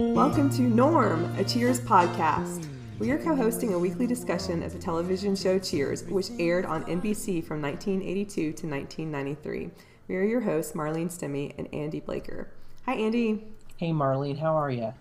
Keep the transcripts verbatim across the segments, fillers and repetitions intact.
Welcome to Norm, a Cheers podcast. We are co-hosting a weekly discussion of the television show Cheers, which aired on N B C from nineteen eighty-two to nineteen ninety-three. We are your hosts, Marlene Stemmy and Andy Blaker. Hi, Andy. Hey, Marlene. How are you?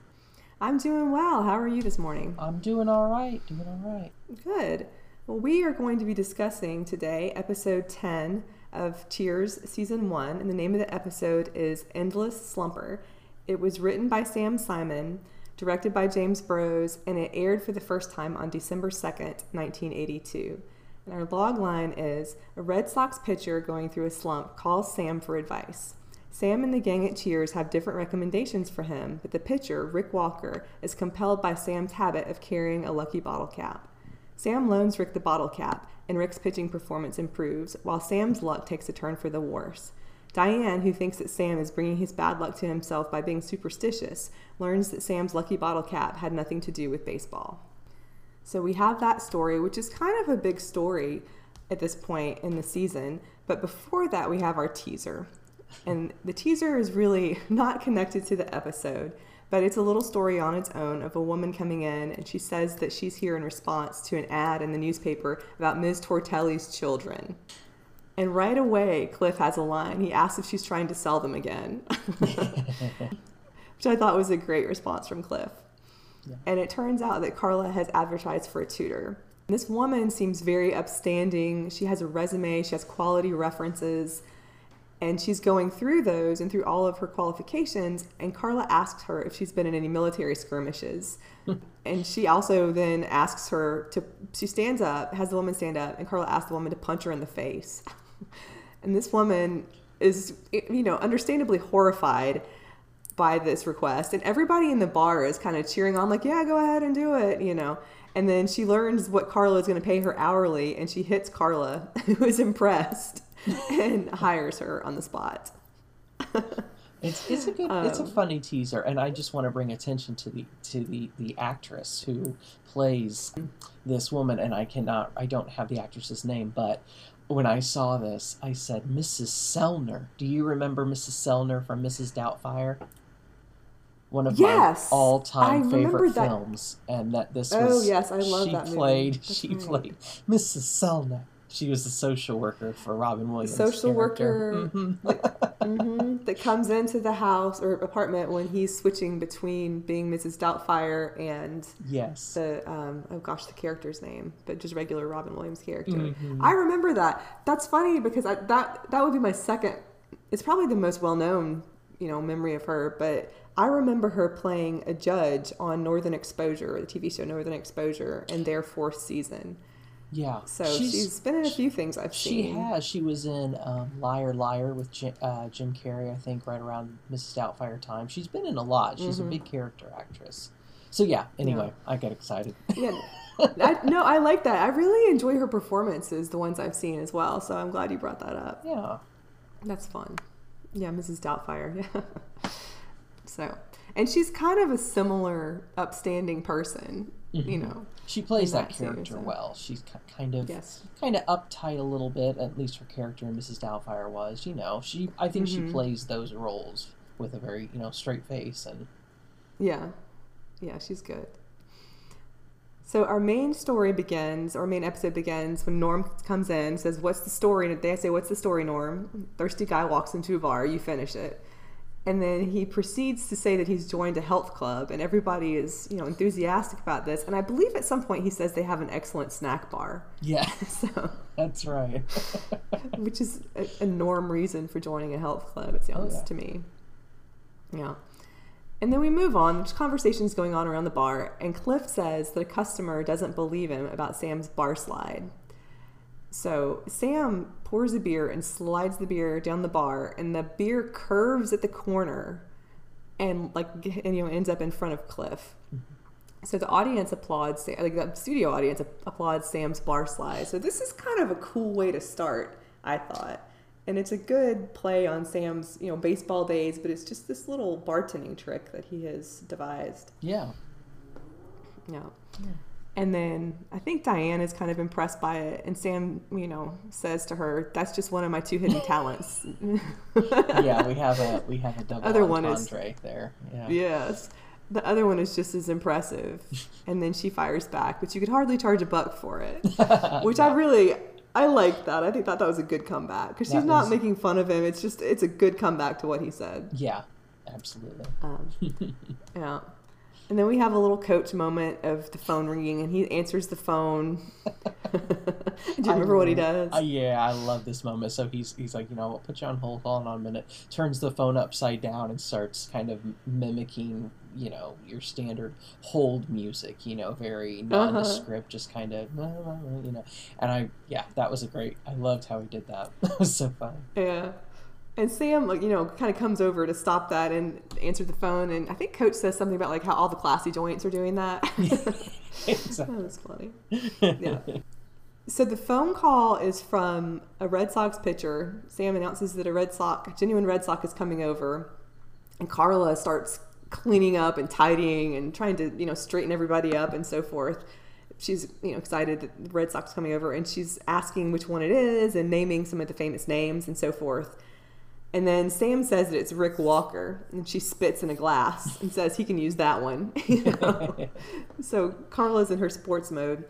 I'm doing well. How are you this morning? I'm doing all right. Doing all right. Good. Well, we are going to be discussing today episode ten of Cheers season one, and the name of the episode is Endless Slumper. It was written by Sam Simon, directed by James Burrows, and it aired for the first time on December second, nineteen eighty-two. And our log line is, a Red Sox pitcher going through a slump calls Sam for advice. Sam and the gang at Cheers have different recommendations for him, but the pitcher, Rick Walker, is compelled by Sam's habit of carrying a lucky bottle cap. Sam loans Rick the bottle cap, and Rick's pitching performance improves, while Sam's luck takes a turn for the worse. Diane, who thinks that Sam is bringing his bad luck to himself by being superstitious, learns that Sam's lucky bottle cap had nothing to do with baseball. So we have that story, which is kind of a big story at this point in the season. But before that, we have our teaser. And the teaser is really not connected to the episode, but it's a little story on its own of a woman coming in, and she says that she's here in response to an ad in the newspaper about Miz Tortelli's children. And right away, Cliff has a line. He asks if she's trying to sell them again, which I thought was a great response from Cliff. Yeah. And it turns out that Carla has advertised for a tutor. And this woman seems very upstanding. She has a resume. She has quality references. And she's going through those and through all of her qualifications. And Carla asks her if she's been in any military skirmishes. And she also then asks her to, she stands up, has the woman stand up, and Carla asks the woman to punch her in the face. And this woman is, you know, understandably horrified by this request. And everybody in the bar is kind of cheering on, like, yeah, go ahead and do it, you know. And then she learns what Carla is going to pay her hourly, and she hits Carla, who is impressed, and hires her on the spot. It's it's a good, um, it's a funny teaser, and I just want to bring attention to the to the, the actress who plays this woman, and I cannot, I don't have the actress's name, but when I saw this, I said, Missus Sellner. Do you remember Missus Sellner from Missus Doubtfire? One of yes, my all-time favorite that. films, and that this was. Oh yes, I love she that played, movie. She right. played Missus Sellner. She was the social worker for Robin Williams. Social character. worker mm-hmm. that, mm-hmm, that comes into the house or apartment when he's switching between being Missus Doubtfire and yes, the um, oh gosh, the character's name, but just regular Robin Williams character. Mm-hmm. I remember that. That's funny because I, that that would be my second. It's probably the most well-known, you know, memory of her, but I remember her playing a judge on Northern Exposure, the T V show Northern Exposure, in their fourth season. Yeah. So she's, she's been in a few things I've she seen. She has. She was in um, Liar Liar with Jim, uh, Jim Carrey, I think, right around Missus Doubtfire time. She's been in a lot. She's mm-hmm. a big character actress. So, yeah, anyway, yeah. I got excited. Yeah. I, no, I like that. I really enjoy her performances, the ones I've seen as well. So I'm glad you brought that up. Yeah. That's fun. Yeah, Missus Doubtfire. Yeah. So, and she's kind of a similar upstanding person. Mm-hmm. You know, she plays that, that character too, so. well. She's kind of yes. kind of uptight a little bit. At least her character in Missus Doubtfire was. You know, she I think mm-hmm. she plays those roles with a very you know straight face and yeah, yeah, she's good. So our main story begins. Our main episode begins when Norm comes in, says, "What's the story?" And they say, "What's the story, Norm?" Thirsty guy walks into a bar. You finish it. And then he proceeds to say that he's joined a health club, and everybody is, you know, enthusiastic about this. And I believe at some point he says they have an excellent snack bar. Yeah, so that's right. Which is a, a Norm reason for joining a health club, it sounds oh, yeah. to me. Yeah. And then we move on. There's conversations going on around the bar, and Cliff says that a customer doesn't believe him about Sam's bar slide. So Sam pours a beer and slides the beer down the bar, and the beer curves at the corner and like and, you know ends up in front of Cliff. Mm-hmm. So the audience applauds, like the studio audience applauds Sam's bar slide. So this is kind of a cool way to start, I thought. And it's a good play on Sam's, you know, baseball days, but it's just this little bartending trick that he has devised. Yeah. Yeah. Yeah. And then I think Diane is kind of impressed by it. And Sam, you know, says to her, that's just one of my two hidden talents. yeah, we have a we have a double entendre there. Yeah. Yes. The other one is just as impressive. And then she fires back, but you could hardly charge a buck for it. Which yeah. I really, I like that. I think that that was a good comeback. Because she's not was... making fun of him. It's just, it's a good comeback to what he said. Yeah, absolutely. Um, yeah. And then we have a little coach moment of the phone ringing, and he answers the phone. Do you remember I, what he does? Uh, yeah, I love this moment. So he's he's like, you know, I'll put you on hold, hold on a minute. Turns the phone upside down and starts kind of mimicking, you know, your standard hold music, you know, very nondescript, uh-huh. just kind of, you know. And I, yeah, that was a great, I loved how he did that. That was so fun. Yeah. And Sam, like, you know, kind of comes over to stop that and answer the phone. And I think Coach says something about, like, how all the classy joints are doing that. Exactly. That was funny. Yeah. So the phone call is from a Red Sox pitcher. Sam announces that a Red Sox, a genuine Red Sox is coming over. And Carla starts cleaning up and tidying and trying to, you know, straighten everybody up and so forth. She's, you know, excited that the Red Sox is coming over. And she's asking which one it is and naming some of the famous names and so forth. And then Sam says that it's Rick Walker, and she spits in a glass and says he can use that one. You know? So Carla's in her sports mode.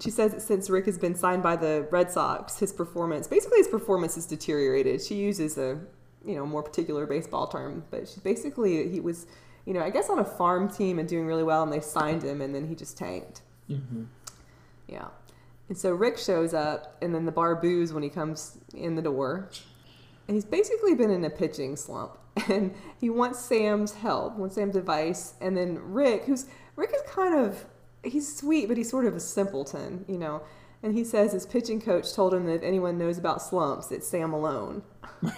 She says that since Rick has been signed by the Red Sox, his performance, basically his performance has deteriorated. She uses a, you know, more particular baseball term, but she basically, he was, you know, I guess on a farm team and doing really well, and they signed him, and then he just tanked. Mm-hmm. Yeah. And so Rick shows up, and then the bar boos when he comes in the door. And he's basically been in a pitching slump, and he wants Sam's help, wants Sam's advice. And then Rick, who's Rick is kind of, he's sweet, but he's sort of a simpleton, you know. And he says his pitching coach told him that if anyone knows about slumps, it's Sam alone,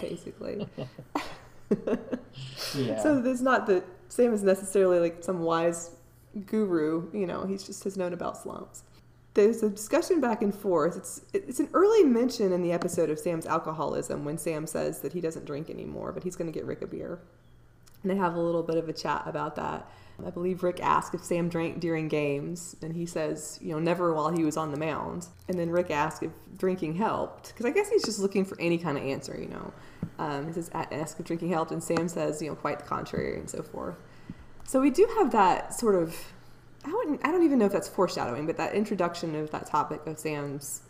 basically. Yeah. So it's not that Sam is necessarily like some wise guru, you know. He's just has known about slumps. There's a discussion back and forth. It's it's an early mention in the episode of Sam's alcoholism when Sam says that he doesn't drink anymore, but he's going to get Rick a beer. And they have a little bit of a chat about that. I believe Rick asks if Sam drank during games, and he says, you know, never while he was on the mound. And then Rick asks if drinking helped, because I guess he's just looking for any kind of answer, you know. Um, he says, ask if drinking helped, and Sam says, you know, quite the contrary, and so forth. So we do have that sort of... I wouldn't, I don't even know if that's foreshadowing, but that introduction of that topic of Sam's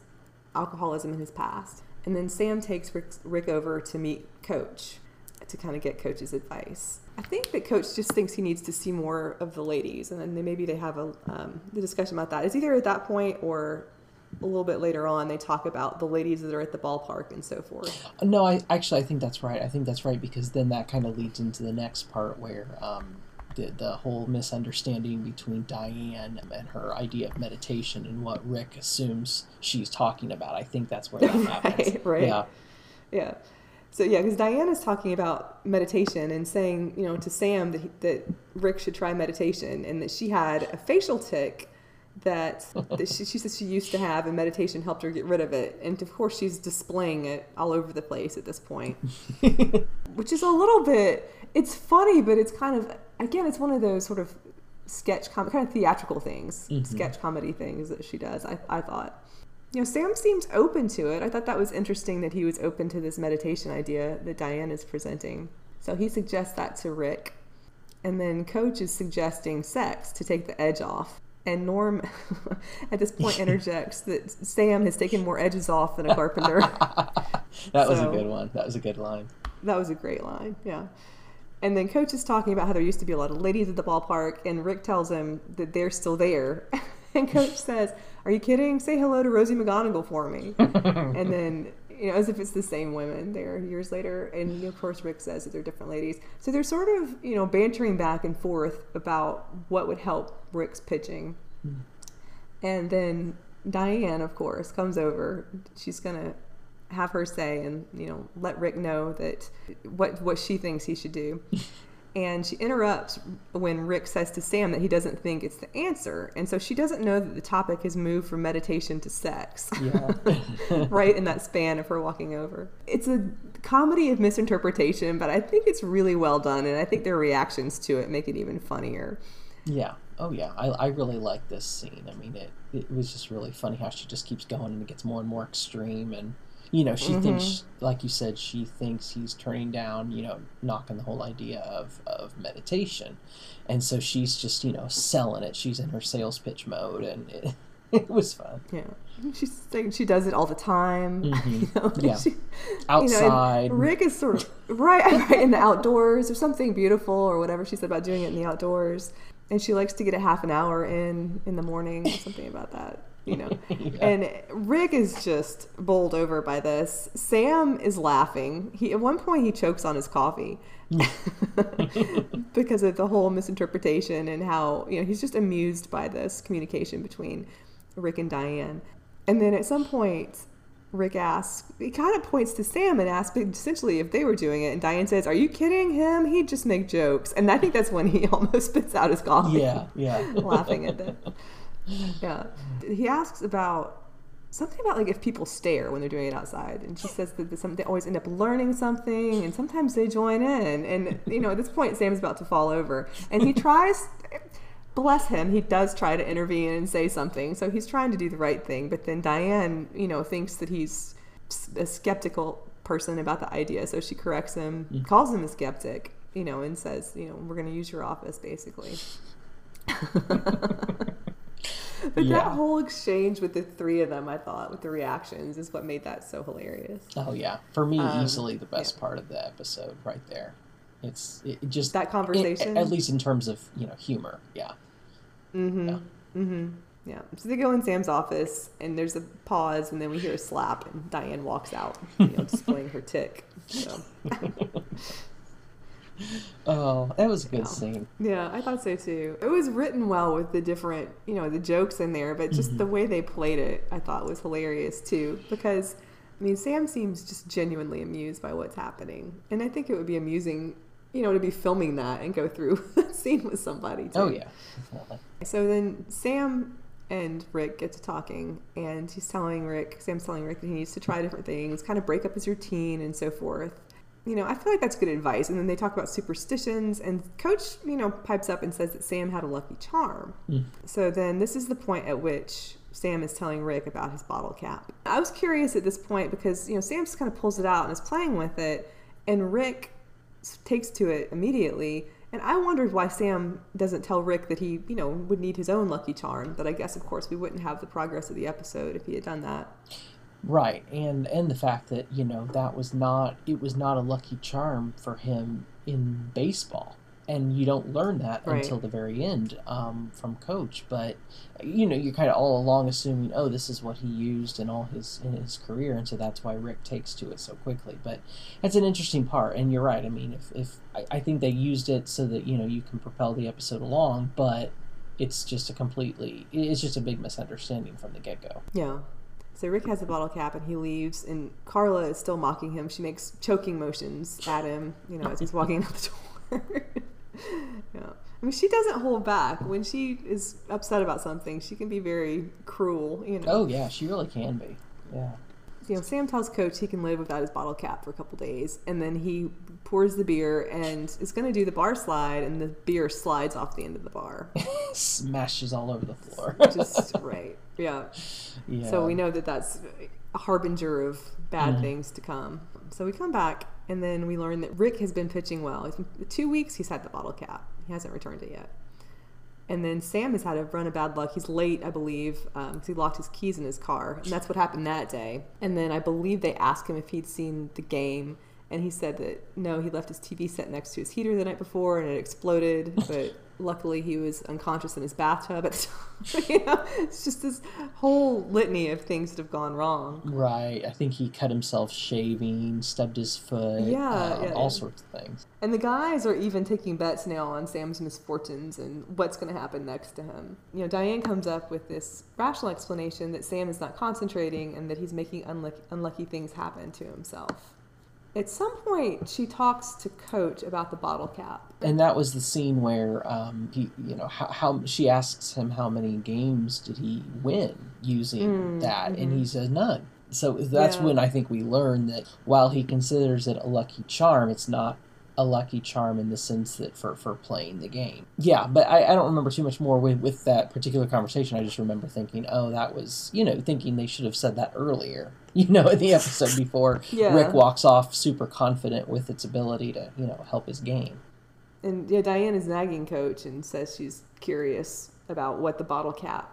alcoholism in his past. And then Sam takes Rick, Rick over to meet Coach to kind of get Coach's advice. I think that Coach just thinks he needs to see more of the ladies, and then they, maybe they have a um, the discussion about that. It's either at that point or a little bit later on they talk about the ladies that are at the ballpark and so forth. No, I actually I think that's right. I think that's right because then that kind of leads into the next part where... Um... The, the whole misunderstanding between Diane and her idea of meditation and what Rick assumes she's talking about. I think that's where that happens. Right, right. Yeah. Yeah. So, yeah, because Diane is talking about meditation and saying, you know, to Sam that, he, that Rick should try meditation, and that she had a facial tic that, that she, she says she used to have, and meditation helped her get rid of it. And, of course, she's displaying it all over the place at this point, which is a little bit... It's funny, but it's kind of... Again, it's one of those sort of sketch, com- kind of theatrical things, mm-hmm. sketch comedy things that she does, I, I thought. You know, Sam seems open to it. I thought that was interesting that he was open to this meditation idea that Diane is presenting. So he suggests that to Rick. And then Coach is suggesting sex to take the edge off. And Norm, at this point, interjects that Sam has taken more edges off than a carpenter. That so, was a good one. That was a good line. That was a great line, yeah. And then Coach is talking about how there used to be a lot of ladies at the ballpark, and Rick tells him that they're still there. And Coach says, are you kidding? Say hello to Rosie McGonigal for me. And then, you know, as if it's the same women there years later. And, of course, Rick says that they're different ladies. So they're sort of, you know, bantering back and forth about what would help Rick's pitching. Mm. And then Diane, of course, comes over. She's going to have her say and, you know, let Rick know that what what she thinks he should do. And she interrupts when Rick says to Sam that he doesn't think it's the answer. And so she doesn't know that the topic has moved from meditation to sex. Yeah. Right in that span of her walking over. It's a comedy of misinterpretation, but I think it's really well done. And I think their reactions to it make it even funnier. Yeah. Oh, yeah. I, I really like this scene. I mean, it, it was just really funny how she just keeps going and it gets more and more extreme and You know, she mm-hmm. thinks, like you said, she thinks he's turning down, you know, knocking the whole idea of, of meditation. And so she's just, you know, selling it. She's in her sales pitch mode, and it, it was fun. Yeah. She's saying she does it all the time. Mm-hmm. You know, yeah. She, outside. You know, Rick is sort of right, right in the outdoors or something beautiful or whatever she said about doing it in the outdoors. And she likes to get a half an hour in in the morning or something about that. You know, yeah. And Rick is just bowled over by this. Sam is laughing. He at one point he chokes on his coffee because of the whole misinterpretation and how, you know, he's just amused by this communication between Rick and Diane. And then at some point, Rick asks, he kind of points to Sam and asks essentially if they were doing it. And Diane says, "Are you kidding him? He'd just make jokes." And I think that's when he almost spits out his coffee. Yeah, yeah, laughing at that. Yeah. He asks about something about like if people stare when they're doing it outside, and she says that some, they always end up learning something, and sometimes they join in. And you know, at this point, Sam's about to fall over, and he tries. Bless him, he does try to intervene and say something. So he's trying to do the right thing, but then Diane, you know, thinks that he's a skeptical person about the idea, so she corrects him, mm-hmm. calls him a skeptic, you know, and says, you know, we're going to use your office, basically. But yeah. That whole exchange with the three of them, I thought, with the reactions, is what made that so hilarious. Oh yeah, for me, um, easily the best yeah. part of the episode, right there. It's it just that conversation, it, at least in terms of, you know, humor. Yeah. Mm-hmm. Yeah. Mm-hmm. Yeah. So they go in Sam's office, and there's a pause, and then we hear a slap, and Diane walks out, you know, displaying her tick. So. Oh, that was a good yeah. scene. Yeah, I thought so too. It was written well with the different, you know, the jokes in there, but just mm-hmm. the way they played it, I thought was hilarious too. Because, I mean, Sam seems just genuinely amused by what's happening, and I think it would be amusing, you know, to be filming that and go through a scene with somebody too. Oh yeah, definitely. So then Sam and Rick get to talking, and he's telling Rick, Sam's telling Rick that he needs to try different things, kind of break up his routine and so forth. You know, I feel like that's good advice. And then they talk about superstitions, and Coach, you know, pipes up and says that Sam had a lucky charm. Mm. So then this is the point at which Sam is telling Rick about his bottle cap. I was curious at this point because, you know, Sam just kind of pulls it out and is playing with it, and Rick takes to it immediately. And I wondered why Sam doesn't tell Rick that he, you know, would need his own lucky charm. But I guess, of course, we wouldn't have the progress of the episode if he had done that. Right, and and the fact that, you know, that was not, it was not a lucky charm for him in baseball, and you don't learn that right. until the very end um, from Coach. But, you know, you're kind of all along assuming, oh, this is what he used in all his in his career, and so that's why Rick takes to it so quickly. But that's an interesting part, and you're right. I mean, if if I, I think they used it so that, you know, you can propel the episode along, but it's just a completely, it's just a big misunderstanding from the get-go. Yeah. So Rick has a bottle cap, and he leaves, and Carla is still mocking him. She makes choking motions at him, you know, as he's walking out the door. Yeah. I mean, she doesn't hold back. When she is upset about something, she can be very cruel, you know. Oh, yeah, she really can be. Yeah. You know, Sam tells Coach he can live without his bottle cap for a couple days, and then he pours the beer and is going to do the bar slide, and the beer slides off the end of the bar. Smashes all over the floor. Just right. Yeah. yeah. So we know that that's a harbinger of bad mm-hmm. things to come. So we come back, and then we learn that Rick has been pitching well. It's been two weeks he's had the bottle cap. He hasn't returned it yet. And then Sam has had a run of bad luck. He's late, I believe, because um, he locked his keys in his car. And that's what happened that day. And then I believe they asked him if he'd seen the game. And he said that, no, he left his T V set next to his heater the night before, and it exploded. But luckily he was unconscious in his bathtub at the time. You know, it's just this whole litany of things that have gone wrong. Right. I think he cut himself shaving, stubbed his foot, yeah, uh, yeah. all sorts of things. And the guys are even taking bets now on Sam's misfortunes and what's going to happen next to him. You know, Diane comes up with this rational explanation that Sam is not concentrating and that he's making unlucky, unlucky things happen to himself. At some point, she talks to Coach about the bottle cap. And that was the scene where um, he, you know, how, how she asks him how many games did he win using mm, that, mm-hmm. and he says none. So that's yeah. when I think we learn that while he considers it a lucky charm, it's not a lucky charm in the sense that for, for playing the game. Yeah, but I, I don't remember too much more with, with that particular conversation. I just remember thinking, oh, that was, you know, thinking they should have said that earlier, you know, in the episode before yeah. Rick walks off super confident with its ability to, you know, help his game. And yeah, Diane is nagging Coach and says she's curious about what the bottle cap,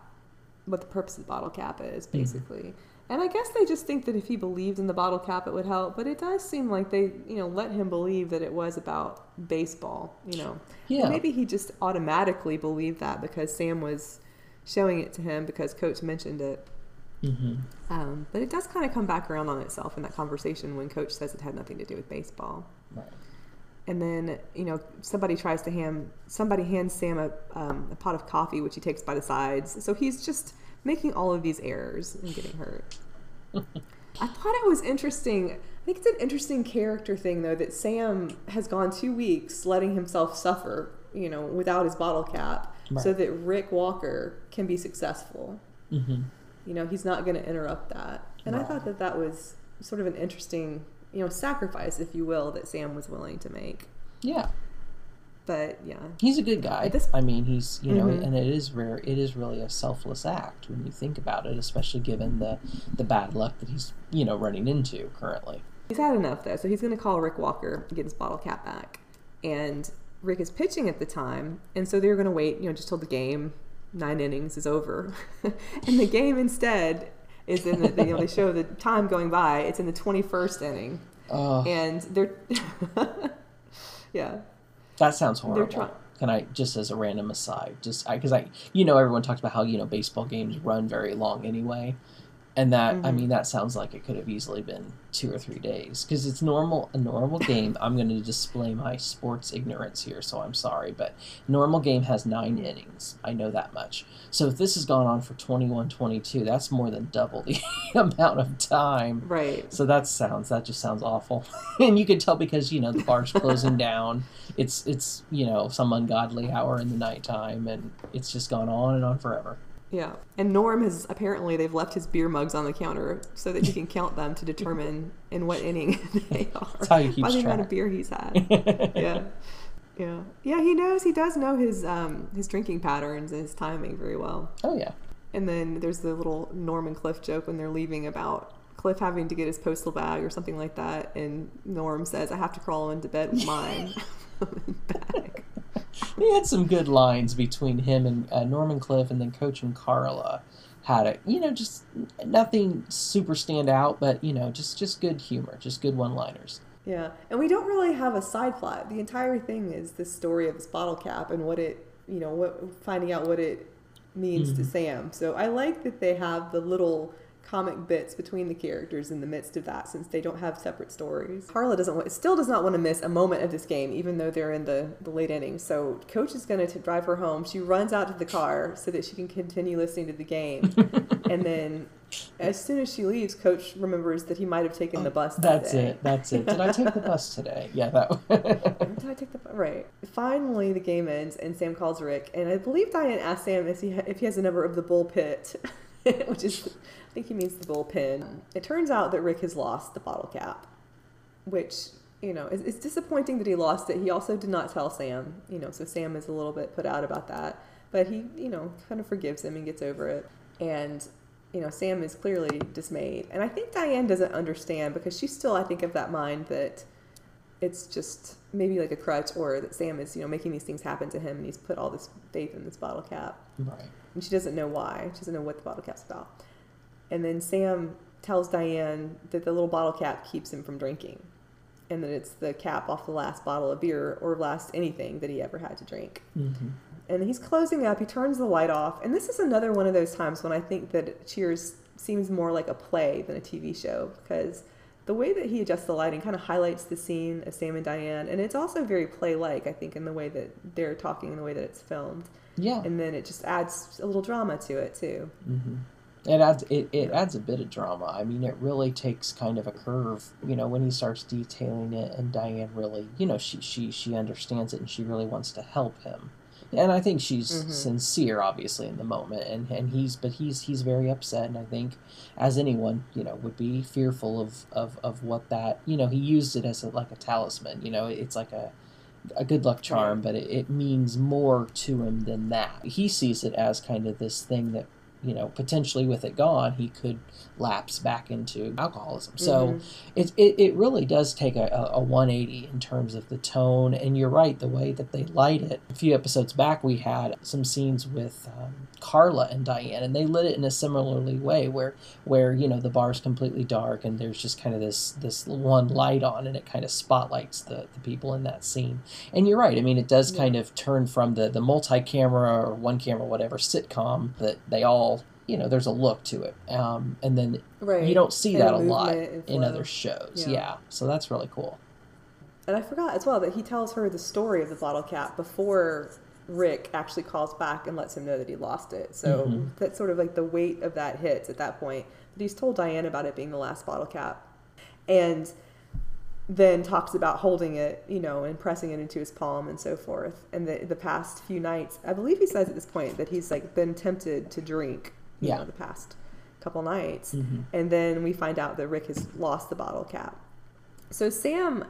what the purpose of the bottle cap is, basically. Mm-hmm. And I guess they just think that if he believed in the bottle cap, it would help. But it does seem like they, you know, let him believe that it was about baseball, you know. Yeah. And maybe he just automatically believed that because Sam was showing it to him because Coach mentioned it. Mm-hmm. Um, but it does kind of come back around on itself in that conversation when Coach says it had nothing to do with baseball. Right. And then, you know, somebody tries to hand, somebody hands Sam a, um, a pot of coffee, which he takes by the sides. So he's just making all of these errors and getting hurt. I thought it was interesting. I think it's an interesting character thing, though, that Sam has gone two weeks letting himself suffer, you know, without his bottle cap, right, so that Rick Walker can be successful. Mm-hmm. You know, he's not going to interrupt that. And right. I thought that that was sort of an interesting, you know, sacrifice, if you will, that Sam was willing to make. Yeah. But yeah, he's a good guy. This, I mean, he's, you know, mm-hmm. and it is rare. It is really a selfless act when you think about it, especially given the, the bad luck that he's, you know, running into currently. He's had enough, though, so he's going to call Rick Walker to get his bottle cap back. And Rick is pitching at the time, and so they're going to wait, you know, just till the game, nine innings is over. And the game instead is in the, you know, they show the time going by. It's in the twenty-first inning. Oh. And they're, yeah. That sounds horrible. Try- Can I, just as a random aside, just because I, I, you know, everyone talks about how, you know, baseball games run very long anyway. And that, mm-hmm. I mean, that sounds like it could have easily been two or three days because it's normal, a normal game. I'm going to display my sports ignorance here, so I'm sorry, but normal game has nine innings. I know that much. So if this has gone on for twenty-one, twenty-two, that's more than double the amount of time. Right. So that sounds, that just sounds awful. And you can tell because, you know, the bar's closing down. It's, it's, you know, some ungodly hour in the nighttime and it's just gone on and on forever. Yeah, and Norm has, apparently they've left his beer mugs on the counter so that he can count them to determine in what inning they are. That's how he keeps by the track. Amount of beer he's had. yeah, yeah, yeah. He knows, he does know his um, his drinking patterns and his timing very well. Oh yeah. And then there's the little Norm and Cliff joke when they're leaving about Cliff having to get his postal bag or something like that, and Norm says, "I have to crawl into bed with mine." Bag. He had some good lines between him and uh, Norman Cliff, and then Coach and Carla had it. You know, just nothing super stand out, but, you know, just, just good humor, just good one-liners. Yeah, and we don't really have a side plot. The entire thing is the story of his bottle cap and what it, you know, what finding out what it means mm-hmm. to Sam. So I like that they have the little comic bits between the characters in the midst of that, since they don't have separate stories. Carla doesn't want, still does not want to miss a moment of this game, even though they're in the, the late innings. So Coach is going to drive her home. She runs out to the car so that she can continue listening to the game. And then as soon as she leaves, Coach remembers that he might have taken oh, the bus that that's day. it that's it Did I take the bus today? Yeah, that did I take the bus? Right. Finally the game ends and Sam calls Rick, and I believe Diane asked Sam if he, ha- if he has a number of the bull pit. Which is, I think he means the bullpen. It turns out that Rick has lost the bottle cap, which, you know, it's disappointing that he lost it. He also did not tell Sam, you know, so Sam is a little bit put out about that. But he, you know, kind of forgives him and gets over it. And, you know, Sam is clearly dismayed. And I think Diane doesn't understand because she's still, I think, of that mind that it's just maybe like a crutch, or that Sam is, you know, making these things happen to him and he's put all this faith in this bottle cap. Right. And she doesn't know why. She doesn't know what the bottle cap's about. And then Sam tells Diane that the little bottle cap keeps him from drinking, and that it's the cap off the last bottle of beer or last anything that he ever had to drink. Mm-hmm. And he's closing up. He turns the light off. And this is another one of those times when I think that Cheers seems more like a play than a T V show, because the way that he adjusts the lighting kind of highlights the scene of Sam and Diane. And it's also very play-like, I think, in the way that they're talking and the way that it's filmed. Yeah. And then it just adds a little drama to it, too. Mm-hmm. It adds it, it adds a bit of drama. I mean, it really takes kind of a curve, you know, when he starts detailing it, and Diane really, you know, she, she, she understands it and she really wants to help him. And I think she's mm-hmm. sincere, obviously, in the moment, and, and he's but he's he's very upset, and I think, as anyone, you know, would be fearful of, of, of what that, you know, he used it as a, like a talisman, you know, it's like a a good luck charm, but it, it means more to him than that. He sees it as kind of this thing that, you know, potentially with it gone, he could lapse back into alcoholism. So mm-hmm. it, it it really does take a, a one eighty in terms of the tone. And you're right, the way that they light it. A few episodes back, we had some scenes with um, Carla and Diane, and they lit it in a similarly way where, where you know, the bar's completely dark and there's just kind of this, this one light on, and it kind of spotlights the, the people in that scene. And you're right. I mean, it does yeah. kind of turn from the, the multi-camera or one-camera, whatever, sitcom that they all, you know, there's a look to it. Um, and then right. you don't see and that a lot in flow. Other shows. Yeah. yeah. So that's really cool. And I forgot as well that he tells her the story of the bottle cap before Rick actually calls back and lets him know that he lost it. So mm-hmm. that's sort of like the weight of that hits at that point. But he's told Diane about it being the last bottle cap. And then talks about holding it, you know, and pressing it into his palm and so forth. And the, the past few nights, I believe he says at this point that he's like been tempted to drink. You yeah. know, the past couple nights. Mm-hmm. And then we find out that Rick has lost the bottle cap. So Sam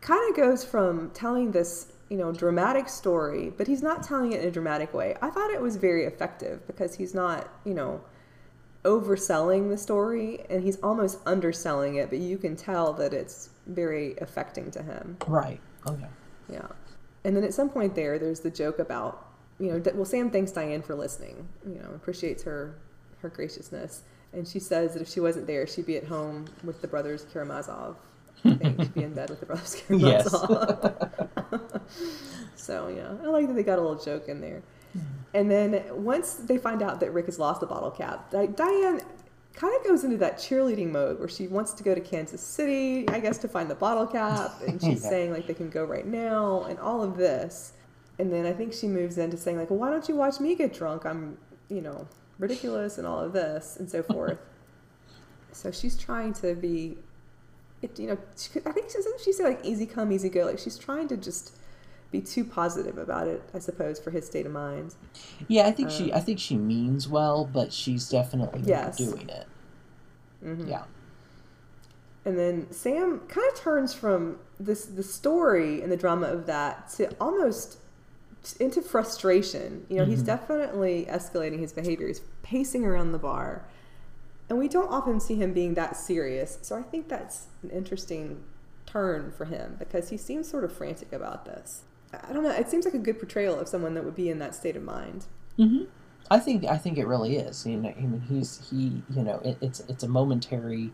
kind of goes from telling this, you know, dramatic story, but he's not telling it in a dramatic way. I thought it was very effective because he's not, you know, overselling the story, and he's almost underselling it, but you can tell that it's very affecting to him. Right. Okay. Yeah. And then at some point there, there's the joke about, you know, well, Sam thanks Diane for listening, you know, appreciates her, her graciousness. And she says that if she wasn't there, she'd be at home with the brothers Karamazov. I think she'd be in bed with the brothers Karamazov. Yes. So, yeah, I like that they got a little joke in there. And then once they find out that Rick has lost the bottle cap, Diane kind of goes into that cheerleading mode where she wants to go to Kansas City, I guess, to find the bottle cap. And she's yeah. saying, like, they can go right now and all of this. And then I think she moves into saying, like, well, why don't you watch me get drunk? I'm, you know, ridiculous and all of this and so forth. So she's trying to be, you know, she, I think she, she said, like, easy come, easy go. Like, she's trying to just be too positive about it, I suppose, for his state of mind. Yeah, I think um, she I think she means well, but she's definitely yes. not doing it. Mm-hmm. Yeah. And then Sam kind of turns from this the story and the drama of that to almost into frustration. You know, mm-hmm. he's definitely escalating his behavior. He's pacing around the bar. And we don't often see him being that serious. So I think that's an interesting turn for him because he seems sort of frantic about this. I don't know. It seems like a good portrayal of someone that would be in that state of mind. Mm-hmm. I think I think it really is. You know, I mean, he's he. You know, it, it's it's a momentary.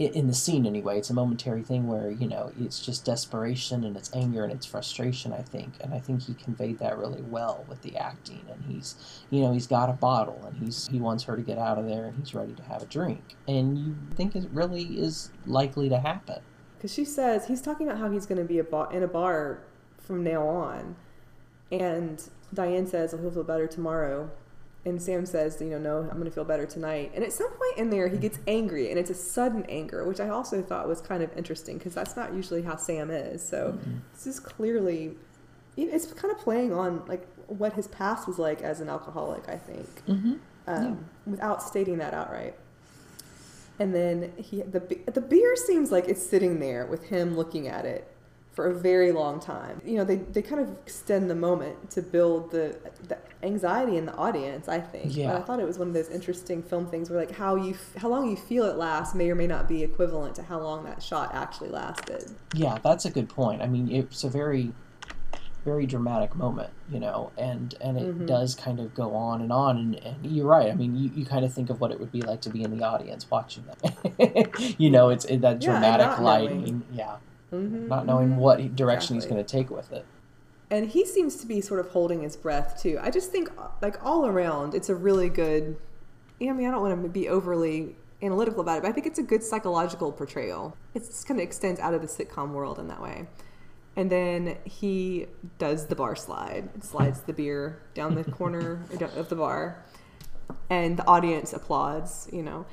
In the scene anyway, it's a momentary thing where, you know, it's just desperation and it's anger and it's frustration, I think. And I think he conveyed that really well with the acting. And he's, you know, he's got a bottle and he's he wants her to get out of there and he's ready to have a drink. And you think it really is likely to happen. Because she says, he's talking about how he's going to be a ba- in a bar from now on. And Diane says, well, he'll feel better tomorrow. And Sam says, you know, no, I'm going to feel better tonight. And at some point in there, he gets angry. And it's a sudden anger, which I also thought was kind of interesting because that's not usually how Sam is. So mm-hmm. this is clearly, it's kind of playing on, like, what his past was like as an alcoholic, I think, mm-hmm. um, yeah. without stating that outright. And then he the the beer seems like it's sitting there with him looking at it for a very long time. You know, they, they kind of extend the moment to build the the anxiety in the audience, I think. Yeah. But I thought it was one of those interesting film things where, like, how you how long you feel it lasts may or may not be equivalent to how long that shot actually lasted. Yeah, that's a good point. I mean, it's a very, very dramatic moment, you know, and, and it mm-hmm. does kind of go on and on. And, and you're right. I mean, you, you kind of think of what it would be like to be in the audience watching that. You know, it's it, that dramatic yeah, lighting. Yeah. Mm-hmm, not knowing mm-hmm. what direction exactly. he's going to take with it. And he seems to be sort of holding his breath, too. I just think, like, all around, it's a really good, you know, I mean, I don't want to be overly analytical about it, but I think it's a good psychological portrayal. It just kind of extends out of the sitcom world in that way. And then he does the bar slide, slides the beer down the corner of the bar, and the audience applauds, you know.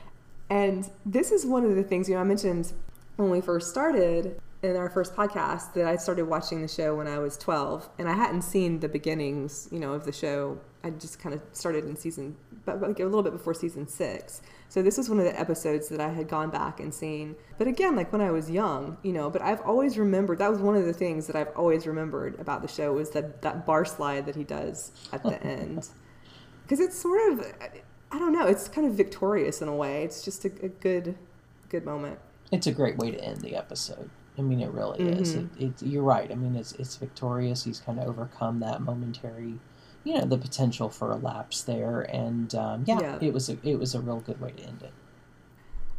And this is one of the things, you know, I mentioned when we first started in our first podcast that I started watching the show when I was twelve, and I hadn't seen the beginnings, you know, of the show. I just kind of started in season, but like a little bit before season six. So this was one of the episodes that I had gone back and seen. But again, like when I was young, you know, but I've always remembered, that was one of the things that I've always remembered about the show was that, that bar slide that he does at the end. Because it's sort of, I don't know, it's kind of victorious in a way. It's just a, a good, good moment. It's a great way to end the episode. I mean, it really mm-hmm. is. It, it, you're right. I mean, it's it's victorious. He's kind of overcome that momentary, you know, the potential for a lapse there, and um, yeah, yeah, it was a, it was a real good way to end it.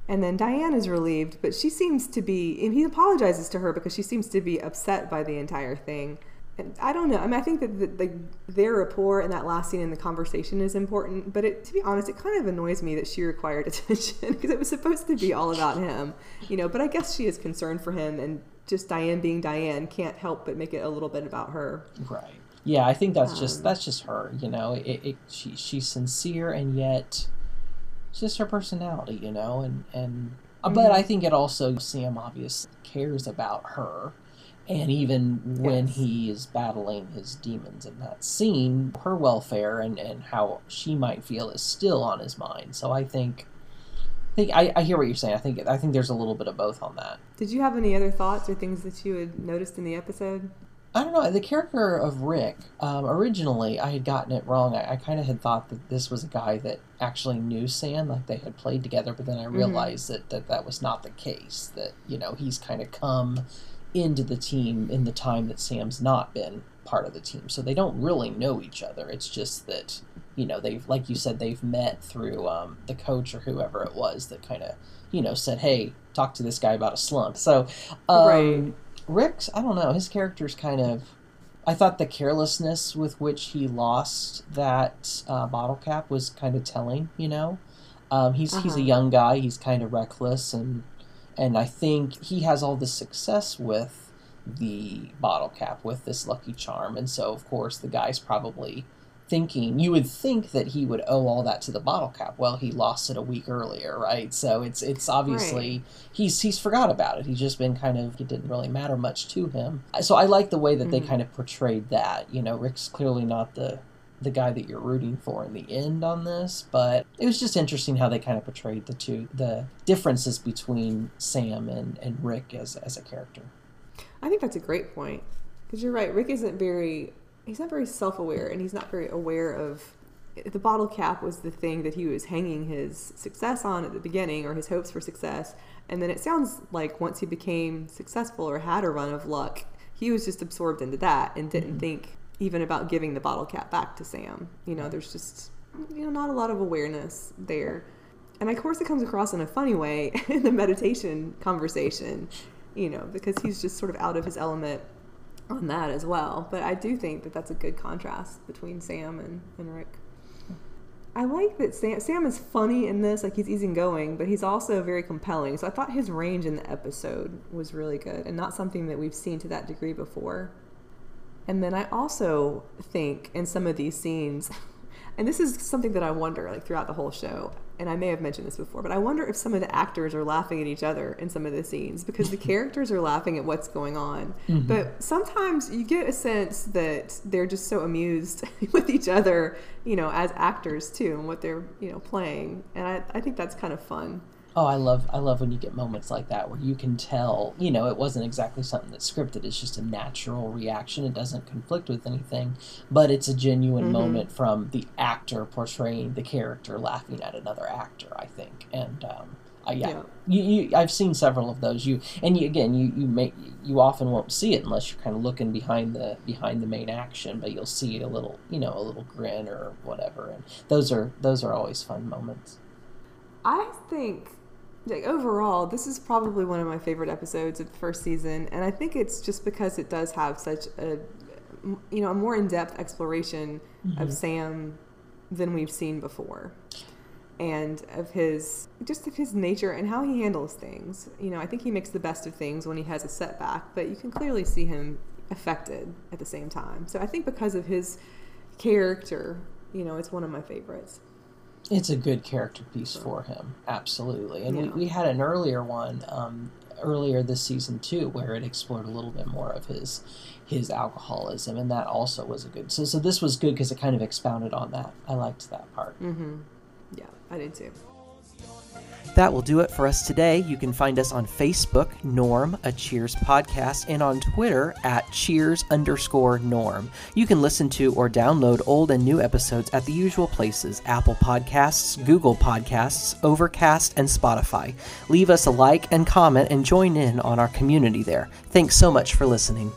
And then Diane is relieved, but she seems to be, and he apologizes to her because she seems to be upset by the entire thing. And I don't know. I mean, I think that the, the, their rapport and that last scene in the conversation is important, but it, to be honest, it kind of annoys me that she required attention because it was supposed to be all about him, you know, but I guess she is concerned for him, and just Diane being Diane can't help but make it a little bit about her. Right. Yeah, I think that's just um, that's just her, you know. It, it she she's sincere, and yet it's just her personality, you know. And and mm-hmm. but I think it also, Sam obviously cares about her, and even yes. when he is battling his demons in that scene, her welfare and, and how she might feel is still on his mind. So I think, I think I, I hear what you're saying. I think I think there's a little bit of both on that. Did you have any other thoughts or things that you had noticed in the episode? I don't know, the character of Rick, um, originally I had gotten it wrong. I, I kind of had thought that this was a guy that actually knew Sam, like they had played together, but then I realized mm-hmm. that, that that was not the case, that, you know, he's kind of come into the team in the time that Sam's not been part of the team. So they don't really know each other. It's just that, you know, they've, like you said, they've met through um, the coach or whoever it was that kind of, you know, said, hey, talk to this guy about a slump. So, um, right. Rick's, I don't know, his character's kind of, I thought the carelessness with which he lost that uh, bottle cap was kind of telling, you know? Um, he's uh-huh. he's a young guy, he's kind of reckless, and and I think he has all this success with the bottle cap, with this lucky charm, and so, of course, the guy's probably thinking, you would think that he would owe all that to the bottle cap. Well, he lost it a week earlier, right? So it's it's obviously right. he's he's forgot about it. He's just been kind of, it didn't really matter much to him. So I like the way that mm-hmm. they kind of portrayed that. You know, Rick's clearly not the the guy that you're rooting for in the end on this, but it was just interesting how they kind of portrayed the two the differences between Sam and and Rick as as a character. I think that's a great point, because you're right. Rick isn't very. He's not very self-aware, and he's not very aware of the bottle cap was the thing that he was hanging his success on at the beginning, or his hopes for success. And then it sounds like once he became successful or had a run of luck, he was just absorbed into that and didn't mm-hmm. think even about giving the bottle cap back to Sam. You know, there's just, you know, not a lot of awareness there. And of course it comes across in a funny way in the meditation conversation, you know, because he's just sort of out of his element on that as well. But I do think that that's a good contrast between Sam and, and Rick. I like that Sam Sam is funny in this, like he's easygoing, but he's also very compelling. So I thought his range in the episode was really good, and not something that we've seen to that degree before. And then I also think in some of these scenes, and this is something that I wonder like throughout the whole show, and I may have mentioned this before, but I wonder if some of the actors are laughing at each other in some of the scenes, because the characters are laughing at what's going on. Mm-hmm. But sometimes you get a sense that they're just so amused with each other, you know, as actors too, and what they're, you know, playing. And I, I think that's kind of fun. Oh, I love I love when you get moments like that where you can tell, you know, it wasn't exactly something that's scripted. It's just a natural reaction. It doesn't conflict with anything, but it's a genuine mm-hmm. moment from the actor portraying the character laughing at another actor, I think. And um, I, yeah, yeah. You, you, I've seen several of those. You and you, again, you you may, you often won't see it unless you're kind of looking behind the behind the main action, but you'll see a little, you know, a little grin or whatever. And those are those are always fun moments. I think. Like overall, this is probably one of my favorite episodes of the first season, and I think it's just because it does have such a, you know, a more in-depth exploration mm-hmm. of Sam than we've seen before, and of his just of his nature and how he handles things. You know, I think he makes the best of things when he has a setback, but you can clearly see him affected at the same time. So I think because of his character, you know, it's one of my favorites. It's a good character piece for him, absolutely. And yeah. we, we had an earlier one, um, earlier this season too, where it explored a little bit more of his his alcoholism, and that also was a good. So so this was good because it kind of expounded on that. I liked that part. Mm-hmm. Yeah, I did too. That will do it for us today. You can find us on Facebook, Norm, a Cheers podcast, and on Twitter at Cheers underscore Norm. You can listen to or download old and new episodes at the usual places, Apple Podcasts, Google Podcasts, Overcast, and Spotify. Leave us a like and comment and join in on our community there. Thanks so much for listening.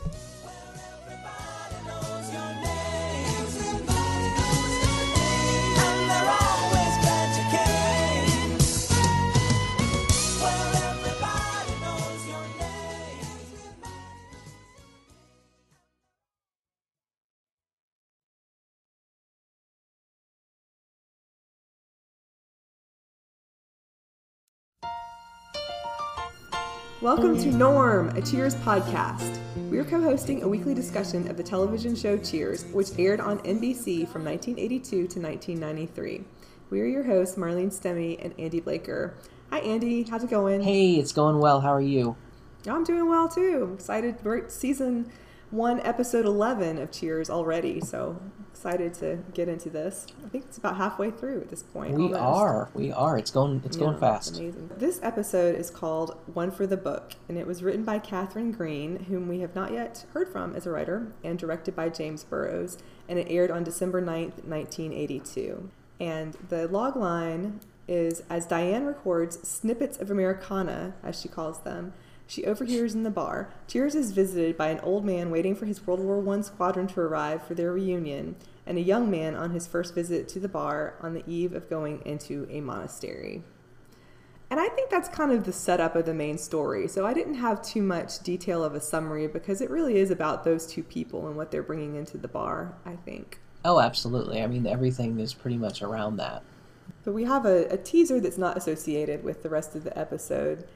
Welcome to Norm, a Cheers podcast. We are co-hosting a weekly discussion of the television show Cheers, which aired on N B C from nineteen eighty-two to nineteen ninety-three. We are your hosts, Marlene Stemmy and Andy Blaker. Hi, Andy. How's it going? Hey, it's going well. How are you? I'm doing well, too. I'm excited. We're at season one, episode eleven of Cheers already, so excited to get into this. I think it's about halfway through at this point. We almost. are. We are. It's going It's yeah, going fast. Amazing. This episode is called One for the Book, and it was written by Catherine Green, whom we have not yet heard from as a writer, and directed by James Burrows, and it aired on December ninth, nineteen eighty-two. And the log line is, as Diane records snippets of Americana, as she calls them, she overhears in the bar. Cheers is visited by an old man waiting for his World War One squadron to arrive for their reunion, and a young man on his first visit to the bar on the eve of going into a monastery. And I think that's kind of the setup of the main story, so I didn't have too much detail of a summary because it really is about those two people and what they're bringing into the bar, I think. Oh, absolutely. I mean, everything is pretty much around that. But we have a, a teaser that's not associated with the rest of the episode,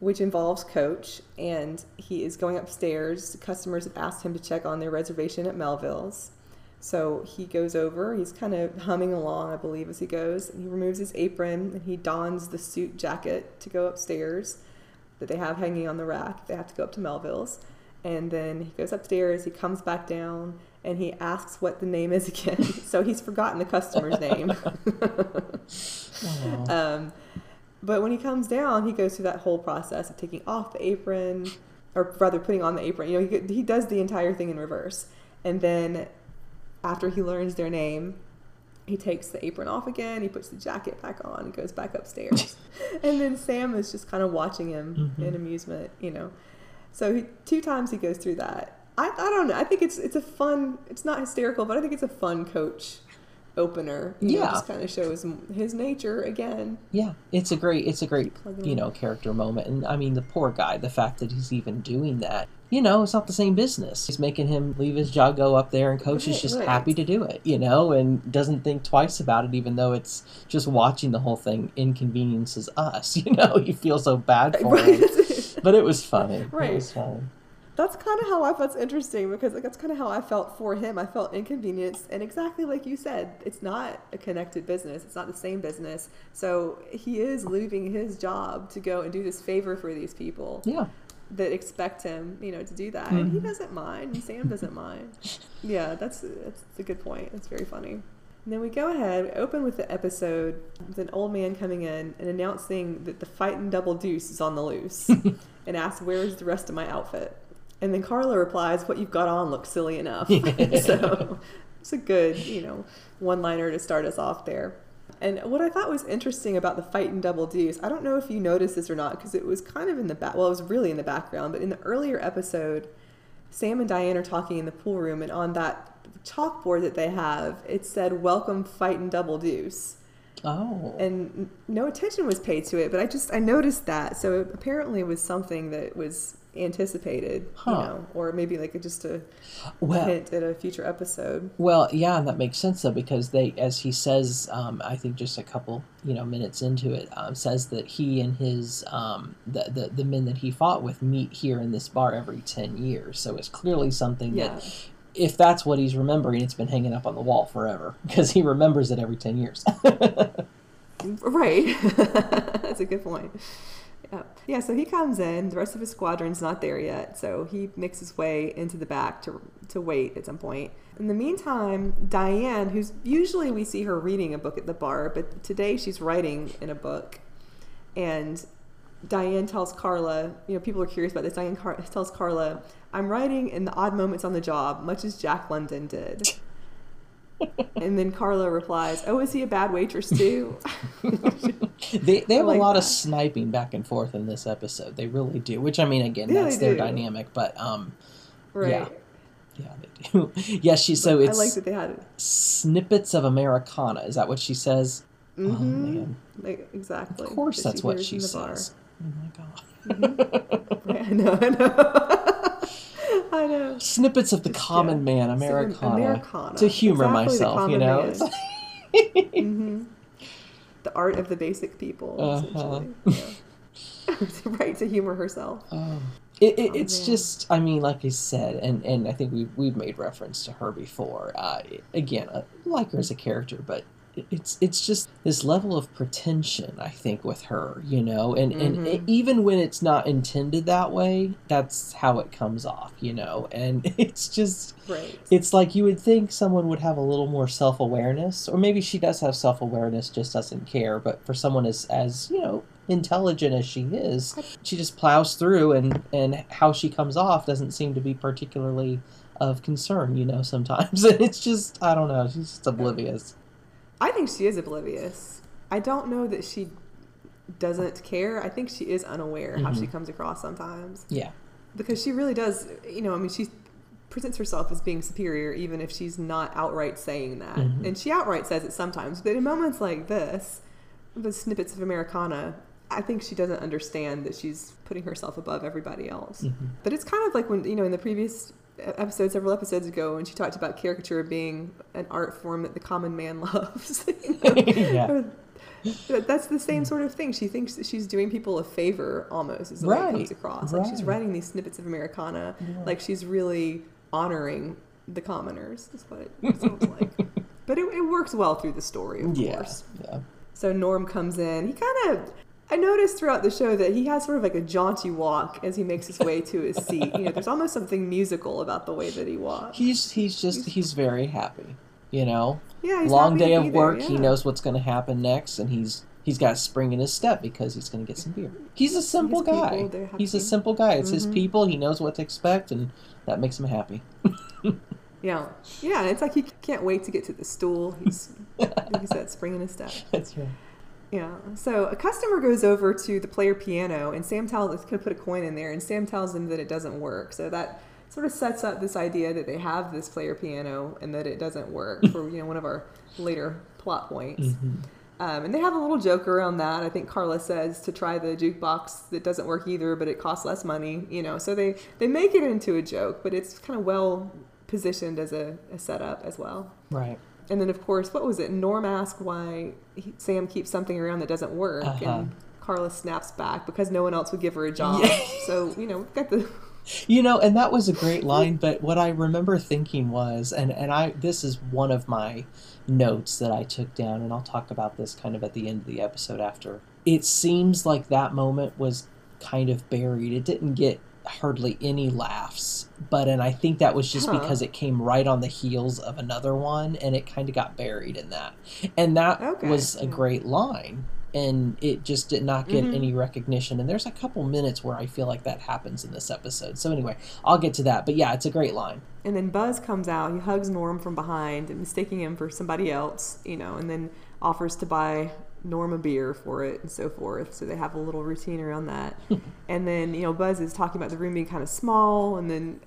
which involves Coach, and he is going upstairs. Customers have asked him to check on their reservation at Melville's. So he goes over. He's kind of humming along, I believe, as he goes. And he removes his apron, and he dons the suit jacket to go upstairs that they have hanging on the rack. They have to go up to Melville's. And then he goes upstairs. He comes back down, and he asks what the name is again. So he's forgotten the customer's name. um But when he comes down, he goes through that whole process of taking off the apron, or rather putting on the apron. You know, he, he does the entire thing in reverse. And then after he learns their name, he takes the apron off again, he puts the jacket back on, and goes back upstairs. And then Sam is just kind of watching him mm-hmm. in amusement, you know. So he, two times he goes through that. I, I don't know. I think it's it's a fun, it's not hysterical, but I think it's a fun Coach opener. Yeah, know, just kind of shows his nature again. Yeah, it's a great, it's a great, you know, character moment. And I mean, the poor guy, the fact that he's even doing that, you know, it's not the same business. He's making him leave his Jago up there, and Coach right, is just right. happy to do it, you know, and doesn't think twice about it, even though it's just watching the whole thing inconveniences us. You know, you feel so bad for him, but it was funny. Right, it was funny. That's kind of how I felt. It's interesting because like, that's kind of how I felt for him. I felt inconvenienced. And exactly like you said, it's not a connected business. It's not the same business. So he is leaving his job to go and do this favor for these people yeah. that expect him, you know, to do that. Mm-hmm. And he doesn't mind. And Sam doesn't mind. Yeah, that's, that's a good point. That's very funny. And then we go ahead, we open with the episode with an old man coming in and announcing that the fighting double deuce is on the loose and asks, where's the rest of my outfit? And then Carla replies, what you've got on looks silly enough. Yeah. So it's a good, you know, one-liner to start us off there. And what I thought was interesting about the fight in Double Deuce, I don't know if you noticed this or not, because it was kind of in the back, well, it was really in the background, but in the earlier episode, Sam and Diane are talking in the pool room, and on that chalkboard that they have, it said, welcome fight in Double Deuce. Oh. And no attention was paid to it, but I just, I noticed that. So it apparently was something that was anticipated, huh. you know, or maybe like just a well, hint at a future episode. Well, yeah, and that makes sense though, because they, as he says, um, I think just a couple, you know, minutes into it, um, says that he and his, um, the, the, the men that he fought with meet here in this bar every ten years. So it's clearly something yeah. that if that's what he's remembering, it's been hanging up on the wall forever because he remembers it every ten years. Right. That's a good point. Oh. Yeah, so he comes in. The rest of his squadron's not there yet, so he makes his way into the back to to wait at some point. In the meantime, Diane, who's usually we see her reading a book at the bar, but today she's writing in a book. And Diane tells Carla, you know, people are curious about this. Diane Car- tells Carla, I'm writing in the odd moments on the job, much as Jack London did. And then Carla replies, oh, is he a bad waitress too? they they have like a lot that. of sniping back and forth in this episode. They really do. Which, I mean, again, yeah, that's their do. dynamic. But, um, right. yeah. Yeah, they do. yeah, she, so but it's I like that they had it. Snippets of Americana. Is that what she says? Mm-hmm. Oh, man. Like, exactly. Of course that that's she what she says. Oh, my God. Mm-hmm. yeah, I know, I know. I know. Snippets of the Just, common yeah. man, Americana, Americana, to humor exactly myself, you know. mm-hmm. The art of the basic people, uh-huh. essentially. Yeah. Right, to humor herself. Oh. It, it, oh, it's man. just, I mean, like I said, and, and I think we've, we've made reference to her before. Uh, again, I like her as a character, but it, it's it's just this level of pretension, I think, with her, you know? And, mm-hmm. and it, even when it's not intended that way, that's how it comes off, you know? And it's just, right. it's like you would think someone would have a little more self-awareness, or maybe she does have self-awareness, just doesn't care, but for someone as, as you know, intelligent as she is, she just plows through, and and how she comes off doesn't seem to be particularly of concern, you know, sometimes. And it's just, I don't know, she's just oblivious. I think she is oblivious. I don't know that she doesn't care. I think she is unaware mm-hmm. how she comes across sometimes. Yeah. Because she really does, you know, I mean, she presents herself as being superior even if she's not outright saying that. Mm-hmm. And she outright says it sometimes, but in moments like this, the snippets of Americana, I think she doesn't understand that she's putting herself above everybody else. Mm-hmm. But it's kind of like when, you know, in the previous episode, several episodes ago, when she talked about caricature being an art form that the common man loves. You know? yeah. That's the same sort of thing. She thinks that she's doing people a favor almost, is the right. way it comes across. Right. Like she's writing these snippets of Americana, yeah. like she's really honoring the commoners, is what it sounds like. But it, it works well through the story, of yeah. course. Yeah. So Norm comes in. He kind of... I noticed throughout the show that he has sort of like a jaunty walk as he makes his way to his seat. You know, there's almost something musical about the way that he walks. He's he's just he's very happy, you know. Yeah, he's long day of work. There, yeah. He knows what's going to happen next, and he's he's got spring in his step because he's going to get some beer. He's a simple his guy. People, he's a simple guy. It's mm-hmm. his people. He knows what to expect, and that makes him happy. Yeah, yeah. It's like he can't wait to get to the stool. He's he's got spring in his step. That's right. Yeah. So a customer goes over to the player piano, and Sam tells it's going to put a coin in there, and Sam tells him that it doesn't work. So that sort of sets up this idea that they have this player piano and that it doesn't work for, you know, one of our later plot points. Mm-hmm. Um, and they have a little joke around that. I think Carla says to try the jukebox that doesn't work either, but it costs less money, you know. So they, they make it into a joke, but it's kind of well positioned as a, a setup as well. Right. And then, of course, what was it? Norm asked why he, Sam keeps something around that doesn't work. Uh-huh. And Carla snaps back because no one else would give her a job. Yeah. So, you know, we've got the... You know, and that was a great line, but what I remember thinking was, and, and I this is one of my notes that I took down, and I'll talk about this kind of at the end of the episode after. It seems like that moment was kind of buried. It didn't get hardly any laughs, but and I think that was just huh. because it came right on the heels of another one, and it kind of got buried in that, and that okay. was a great line, and it just did not get mm-hmm. any recognition. And there's a couple minutes where I feel like that happens in this episode, so anyway, I'll get to that, but yeah, it's a great line. And then Buzz comes out. He hugs Norm from behind, mistaking him for somebody else, you know, and then offers to buy Norm a beer for it and so forth. So they have a little routine around that. And then, you know, Buzz is talking about the room being kind of small, and then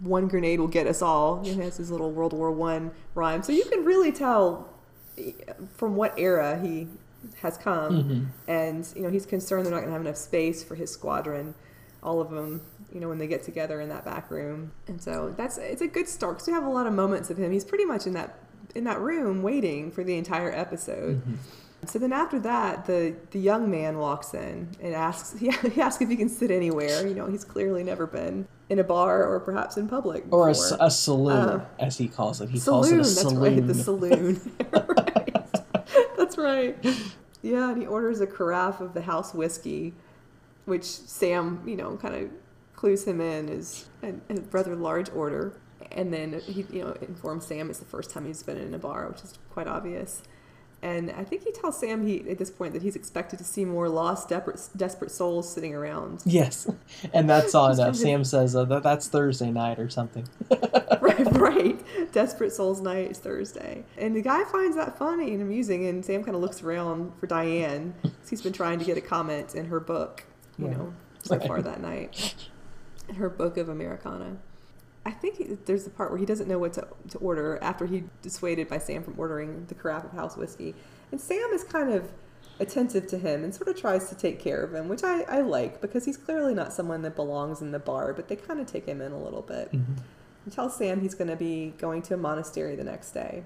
one grenade will get us all. He has his little World War One rhyme. So you can really tell from what era he has come. Mm-hmm. And, you know, he's concerned they're not going to have enough space for his squadron, all of them, you know, when they get together in that back room. And so that's, it's a good start, because we have a lot of moments of him. He's pretty much in that, in that room waiting for the entire episode. Mm-hmm. So then after that, the, the young man walks in and asks he, he asks if he can sit anywhere. You know, he's clearly never been in a bar or perhaps in public before. Or a, a saloon, uh, as he calls it. He saloon, calls it a saloon. That's right, the saloon. Right. That's right. Yeah, and he orders a carafe of the house whiskey. which Sam, you know, kind of clues him in as a, a rather large order. And then he, you know, informs Sam it's the first time he's been in a bar, which is quite obvious. And I think he tells Sam he at this point that he's expected to see more lost, desperate, desperate souls sitting around. Yes, and that's all enough. Sam says uh, that that's Thursday night or something. right, right. Desperate Souls Night is Thursday, and the guy finds that funny and amusing. And Sam kind of looks around for Diane, because he's been trying to get a comment in her book, you yeah. know, so right. far that night, her book of Americana. I think he, there's the part where he doesn't know what to, to order after he dissuaded by Sam from ordering the carafe of house whiskey. And Sam is kind of attentive to him and sort of tries to take care of him, which I, I like, because he's clearly not someone that belongs in the bar, but they kind of take him in a little bit. Mm-hmm. He tells Sam he's going to be going to a monastery the next day.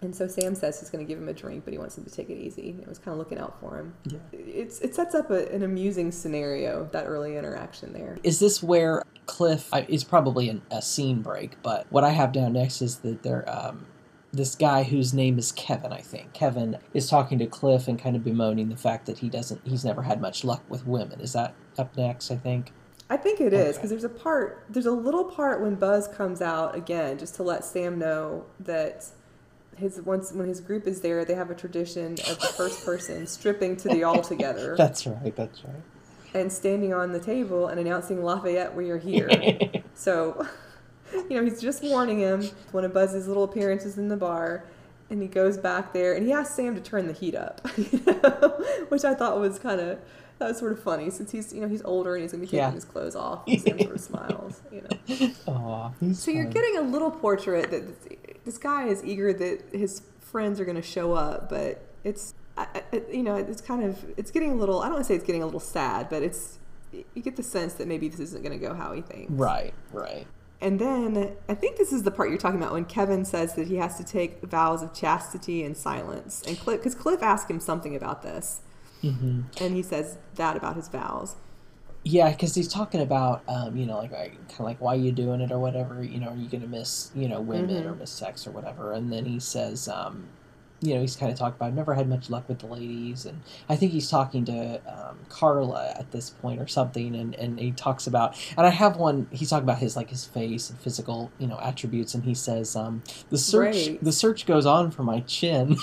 And so Sam says he's going to give him a drink, but he wants him to take it easy. And it was kind of looking out for him. Yeah. It's, it sets up a, an amusing scenario, that early interaction there. Is this where Cliff, I, it's probably an, a scene break, but what I have down next is that they're, um, this guy whose name is Kevin, I think. Kevin is talking to Cliff and kind of bemoaning the fact that he doesn't, he's never had much luck with women. Is that up next, I think? I think it is, because okay. there's a part, there's a little part when Buzz comes out again, just to let Sam know that... His once when his group is there, they have a tradition of the first person stripping to the all together. That's right. That's right. And standing on the table and announcing, Lafayette, we are here. So, you know, he's just warning him. One of Buzz's little appearances in the bar, and he goes back there and he asks Sam to turn the heat up, you know? Which I thought was kind of that was sort of funny, since he's you know he's older and he's gonna be taking yeah. his clothes off. And Sam sort of smiles, you know. Aww, he's so funny. You're getting a little portrait that. This guy is eager that his friends are going to show up, but it's, I, I, you know, it's kind of, it's getting a little, I don't want to say it's getting a little sad, but it's, you get the sense that maybe this isn't going to go how he thinks. Right, right. And then, I think this is the part you're talking about when Kevin says that he has to take vows of chastity and silence. And Cliff, because Cliff asked him something about this, mm-hmm. and he says that about his vows. Yeah, because he's talking about, um, you know, like, like kind of like, why are you doing it or whatever? You know, are you going to miss, you know, women mm-hmm. or miss sex or whatever? And then he says, um, you know, he's kind of talking about, I've never had much luck with the ladies. And I think he's talking to um, Carla at this point or something. And, and he talks about, and I have one, he's talking about his, like, his face and physical, you know, attributes. And he says, um, the search right. the search goes on for my chin.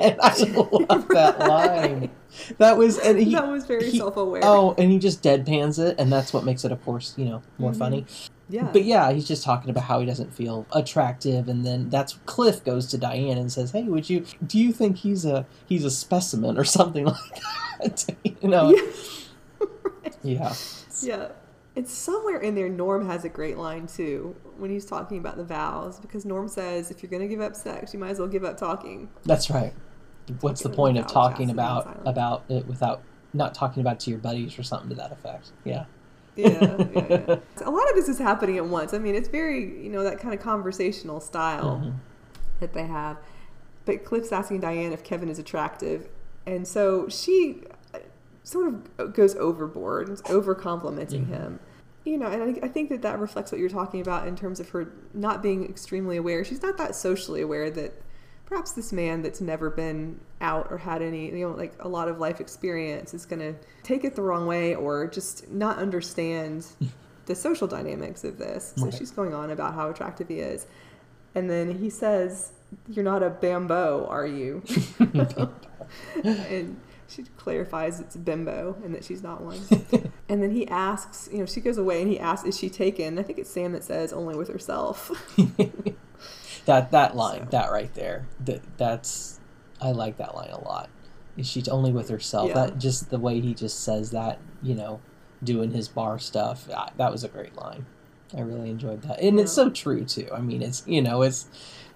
And I love that line. That was and he, that was very he, self-aware. Oh, and he just deadpans it, and that's what makes it, of course, you know, more mm-hmm. funny. Yeah. But yeah, he's just talking about how he doesn't feel attractive, and then that's Cliff goes to Diane and says, "Hey, would you? Do you think he's a he's a specimen or something like that?" You know. Yeah. right. yeah. Yeah. And somewhere in there, Norm has a great line too when he's talking about the vows, because Norm says, "If you're going to give up sex, you might as well give up talking." That's right. What's the point of talking about about it without not talking about it to your buddies or something to that effect? Yeah. Yeah, yeah, yeah. A lot of this is happening at once. I mean, it's very, you know, that kind of conversational style mm-hmm. that they have. But Cliff's asking Diane if Kevin is attractive. And so she sort of goes overboard and is over-complimenting mm-hmm. him. You know, and I, I think that that reflects what you're talking about in terms of her not being extremely aware. She's not that socially aware that perhaps this man that's never been out or had any, you know, like a lot of life experience is going to take it the wrong way or just not understand the social dynamics of this. So right. she's going on about how attractive he is. And then he says, "You're not a bimbo, are you?" And she clarifies it's bimbo and that she's not one. And then he asks, you know, she goes away and he asks, "Is she taken?" I think it's Sam that says, "Only with herself." That that line, so. that right there, that that's, I like that line a lot. She's only with herself. Yeah. That just the way he just says that, you know, doing his bar stuff. I, that was a great line. I really enjoyed that, and yeah. it's so true too. I mean, it's you know, it's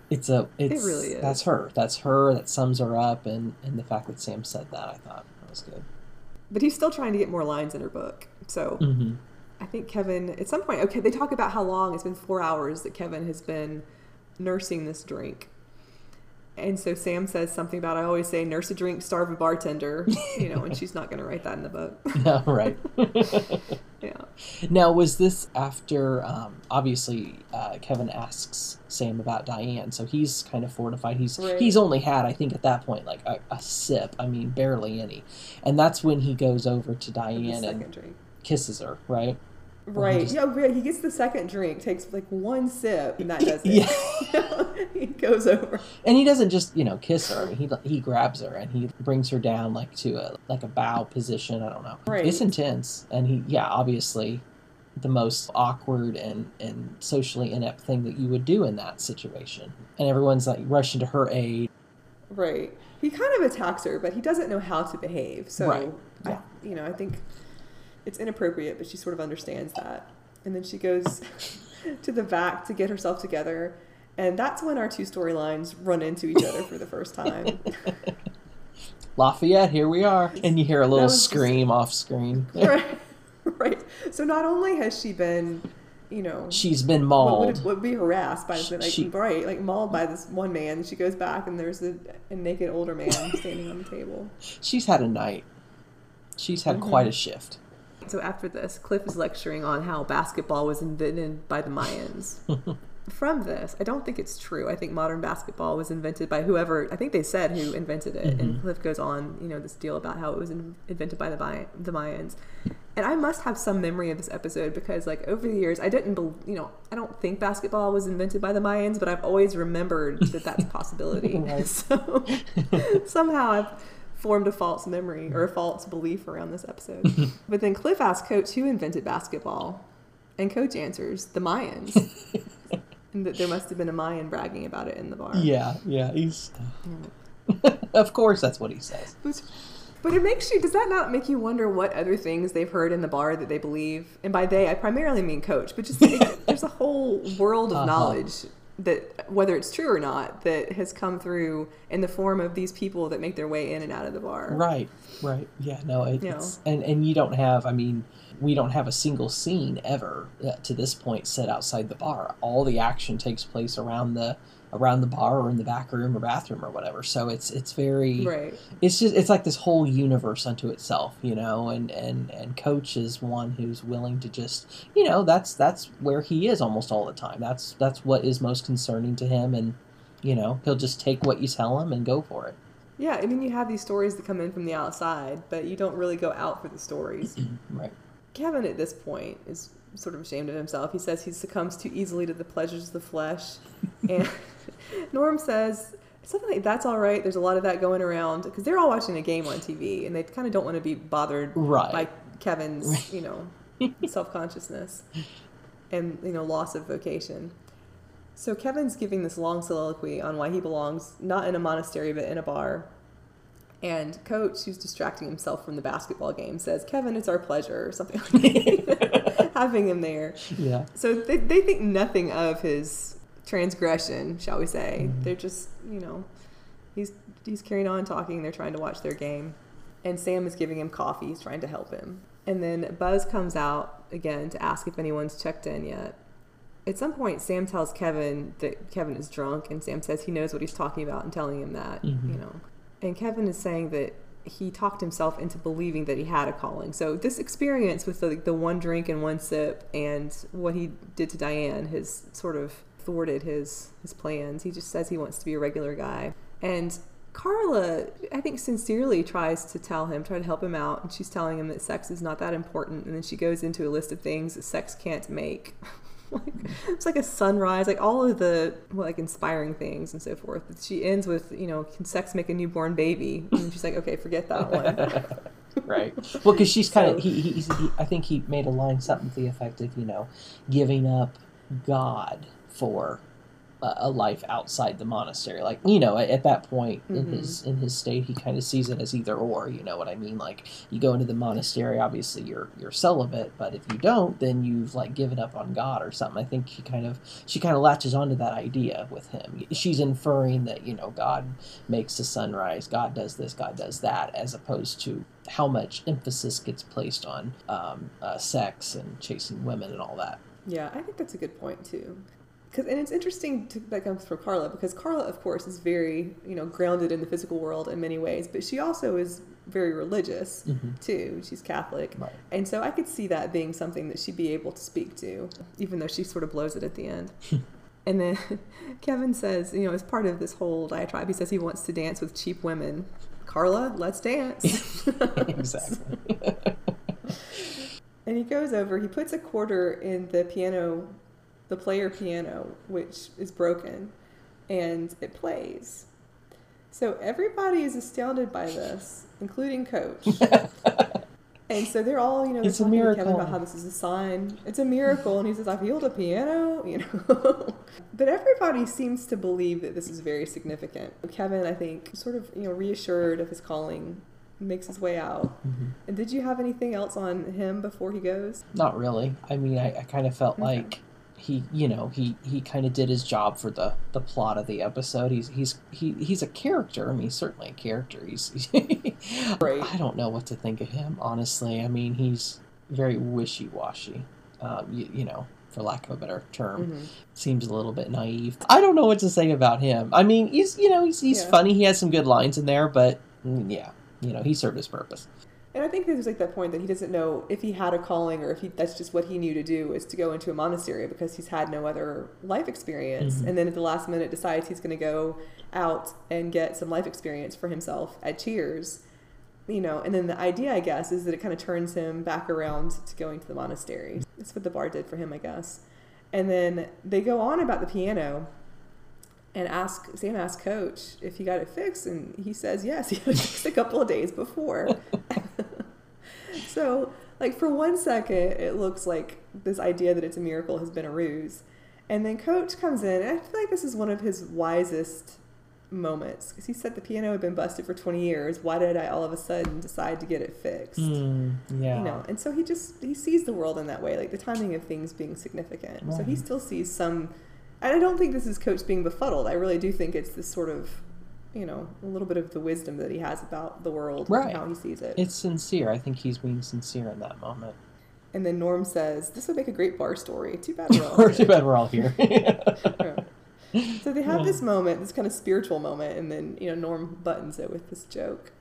it's a it's it really is. That's her. That's her. That sums her up, and and the fact that Sam said that, I thought that was good. But he's still trying to get more lines in her book, so. Mm-hmm. I think Kevin at some point. Okay, they talk about how long it's been four hours that Kevin has been nursing this drink, And so Sam says something about, I always say, nurse a drink, starve a bartender, you know, and she's not going to write that in the book. No, right. Yeah. Now, was this after, um, obviously, uh, Kevin asks Sam about Diane, so he's kind of fortified. He's right. He's only had, I think at that point, like a, a sip. I mean, barely any. And that's when he goes over to Diane and drink. Kisses her, right? Right. Just... Yeah, he gets the second drink, takes like one sip, and that does it. Yeah. He goes over. And he doesn't just, you know, kiss her. I mean, he he grabs her and he brings her down like to a like a bow position. I don't know. Right. It's intense. And he, yeah, obviously the most awkward and, and socially inept thing that you would do in that situation. And everyone's like rushing to her aid. Right. He kind of attacks her, but he doesn't know how to behave. So, right. Yeah. I, you know, I think... it's inappropriate, but she sort of understands that. And then she goes to the back to get herself together. And that's when our two storylines run into each other for the first time. Lafayette, here we are. And you hear a little scream just... off screen. Right. Right. So not only has she been, you know... she's been mauled. Would, would be harassed by this, like, she... right, like mauled by this one man. She goes back and there's a, a naked older man standing on the table. She's had a night. She's had mm-hmm. quite a shift. So after this, Cliff is lecturing on how basketball was invented by the Mayans. From this, I don't think it's true. I think modern basketball was invented by whoever, I think they said who invented it. Mm-hmm. And Cliff goes on, you know, this deal about how it was in, invented by the, May- the Mayans. And I must have some memory of this episode because, like, over the years, I didn't, be- you know, I don't think basketball was invented by the Mayans, but I've always remembered that that's a possibility. Right. So somehow I've... formed a false memory or a false belief around this episode. But then Cliff asks Coach who invented basketball, and Coach answers, the Mayans. And that there must have been a Mayan bragging about it in the bar. Yeah, yeah. He's... yeah. Of course that's what he says. But, but it makes you, does that not make you wonder what other things they've heard in the bar that they believe? And by they, I primarily mean Coach, but just it, there's a whole world of uh-huh. knowledge that whether it's true or not, that has come through in the form of these people that make their way in and out of the bar. Right, right. Yeah, no, it, it's, and, and you don't have, I mean, we don't have a single scene ever uh, to this point set outside the bar. All the action takes place around the, around the bar or in the back room or bathroom or whatever. So it's, it's very, right. It's just, it's like this whole universe unto itself, you know, and, and, and Coach is one who's willing to just, you know, that's, that's where he is almost all the time. That's, that's what is most concerning to him. And, you know, he'll just take what you tell him and go for it. Yeah. I mean, you have these stories that come in from the outside, but you don't really go out for the stories. Right. Kevin at this point is sort of ashamed of himself. He says he succumbs too easily to the pleasures of the flesh. And Norm says something like, that's all right, there's a lot of that going around, because they're all watching a game on T V and they kind of don't want to be bothered right. by Kevin's, you know, self-consciousness and, you know, loss of vocation. So Kevin's giving this long soliloquy on why he belongs not in a monastery but in a bar. And Coach, who's distracting himself from the basketball game, says, Kevin, it's our pleasure, or something like that, having him there. Yeah. So they, they think nothing of his transgression, shall we say. Mm-hmm. They're just, you know, he's he's carrying on talking. They're trying to watch their game. And Sam is giving him coffee. He's trying to help him. And then Buzz comes out again to ask if anyone's checked in yet. At some point, Sam tells Kevin that Kevin is drunk, and Sam says he knows what he's talking about and telling him that, mm-hmm. you know. And Kevin is saying that he talked himself into believing that he had a calling. So this experience with the, the one drink and one sip and what he did to Diane has sort of thwarted his, his plans. He just says he wants to be a regular guy. And Carla, I think, sincerely tries to tell him, try to help him out. And she's telling him that sex is not that important. And then she goes into a list of things that sex can't make. Like, it's like a sunrise, like all of the well, like inspiring things and so forth. She ends with, you know, can sex make a newborn baby? And she's like, okay, forget that one. Right. Well, because she's kind of, so, he, he, he, I think he made a line something to the effect of, you know, giving up God for a, a life outside the monastery. Like, you know, at, at that point mm-hmm. in his in his state, he kind of sees it as either or. You know what I mean? Like, you go into the monastery, obviously you're you're celibate, but if you don't, then you've like given up on God or something. I think he kind of she kind of latches onto that idea with him. She's inferring that, you know, God makes the sunrise, God does this, God does that, as opposed to how much emphasis gets placed on um, uh, sex and chasing women and all that. Yeah, I think that's a good point too. 'Cause, and it's interesting to, that comes from Carla, because Carla, of course, is very, you know, grounded in the physical world in many ways, but she also is very religious, mm-hmm. too. She's Catholic. Right. And so I could see that being something that she'd be able to speak to, even though she sort of blows it at the end. And then Kevin says, you know, as part of this whole diatribe, he says he wants to dance with cheap women. Carla, let's dance. Exactly. And he goes over, he puts a quarter in the piano, the player piano, which is broken, and it plays. So everybody is astounded by this, including Coach. And so they're all, you know, it's talking to Kevin about how this is a sign. It's a miracle. And he says, I've healed a piano, you know. But everybody seems to believe that this is very significant. Kevin, I think, sort of, you know, reassured of his calling, makes his way out. Mm-hmm. And did you have anything else on him before he goes? Not really. I mean, I, I kind of felt okay. like he, you know, he, he kind of did his job for the, the plot of the episode. He's he's he, he's a character. I mean, he's certainly a character. He's right. I don't know what to think of him, honestly. I mean, he's very wishy-washy, um, you, you know, for lack of a better term. Mm-hmm. Seems a little bit naive. I don't know what to say about him. I mean, he's, you know, he's, he's yeah. funny. He has some good lines in there, but yeah, you know, he served his purpose. And I think there's like that point that he doesn't know if he had a calling or if he, that's just what he knew to do, is to go into a monastery because he's had no other life experience. Mm-hmm. And then at the last minute decides he's going to go out and get some life experience for himself at Cheers. You know, and then the idea, I guess, is that it kind of turns him back around to going to the monastery. That's what the bar did for him, I guess. And then they go on about the piano. And ask Sam asked Coach if he got it fixed, and he says yes, he got it fixed a couple of days before. So, like, for one second, it looks like this idea that it's a miracle has been a ruse. And then Coach comes in, and I feel like this is one of his wisest moments, because he said the piano had been busted for twenty years. Why did I all of a sudden decide to get it fixed? Mm, yeah. You know, and so he just, he sees the world in that way, like the timing of things being significant. Right. So he still sees some... And I don't think this is Coach being befuddled. I really do think it's this sort of, you know, a little bit of the wisdom that he has about the world right. and how he sees it. It's sincere. I think he's being sincere in that moment. And then Norm says, this would make a great bar story. Too bad we're all here. Too bad we're all here. So they have yeah. this moment, this kind of spiritual moment, and then, you know, Norm buttons it with this joke.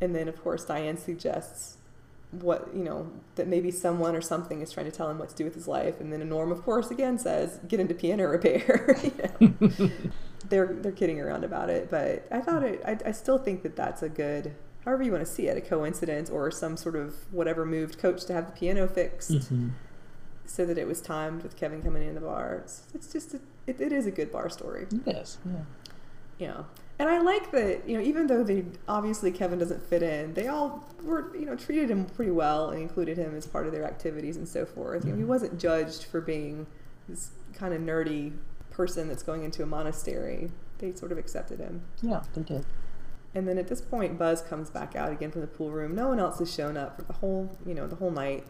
And then, of course, Diane suggests... what, you know, that maybe someone or something is trying to tell him what to do with his life. And then Norm, of course, again says, get into piano repair. You know? they're they're kidding around about it, but I thought it, I, I still think that that's a good, however you want to see it, a coincidence or some sort of whatever moved Coach to have the piano fixed mm-hmm. so that it was timed with Kevin coming in the bar. It's, it's just, a, it, it is a good bar story. It is, yeah. Yeah. And I like that, you know, even though they obviously Kevin doesn't fit in, they all were, you know, treated him pretty well and included him as part of their activities and so forth. You know, he wasn't judged for being this kind of nerdy person that's going into a monastery. They sort of accepted him. Yeah, they did. And then at this point, Buzz comes back out again from the pool room. No one else has shown up for the whole, you know, the whole night.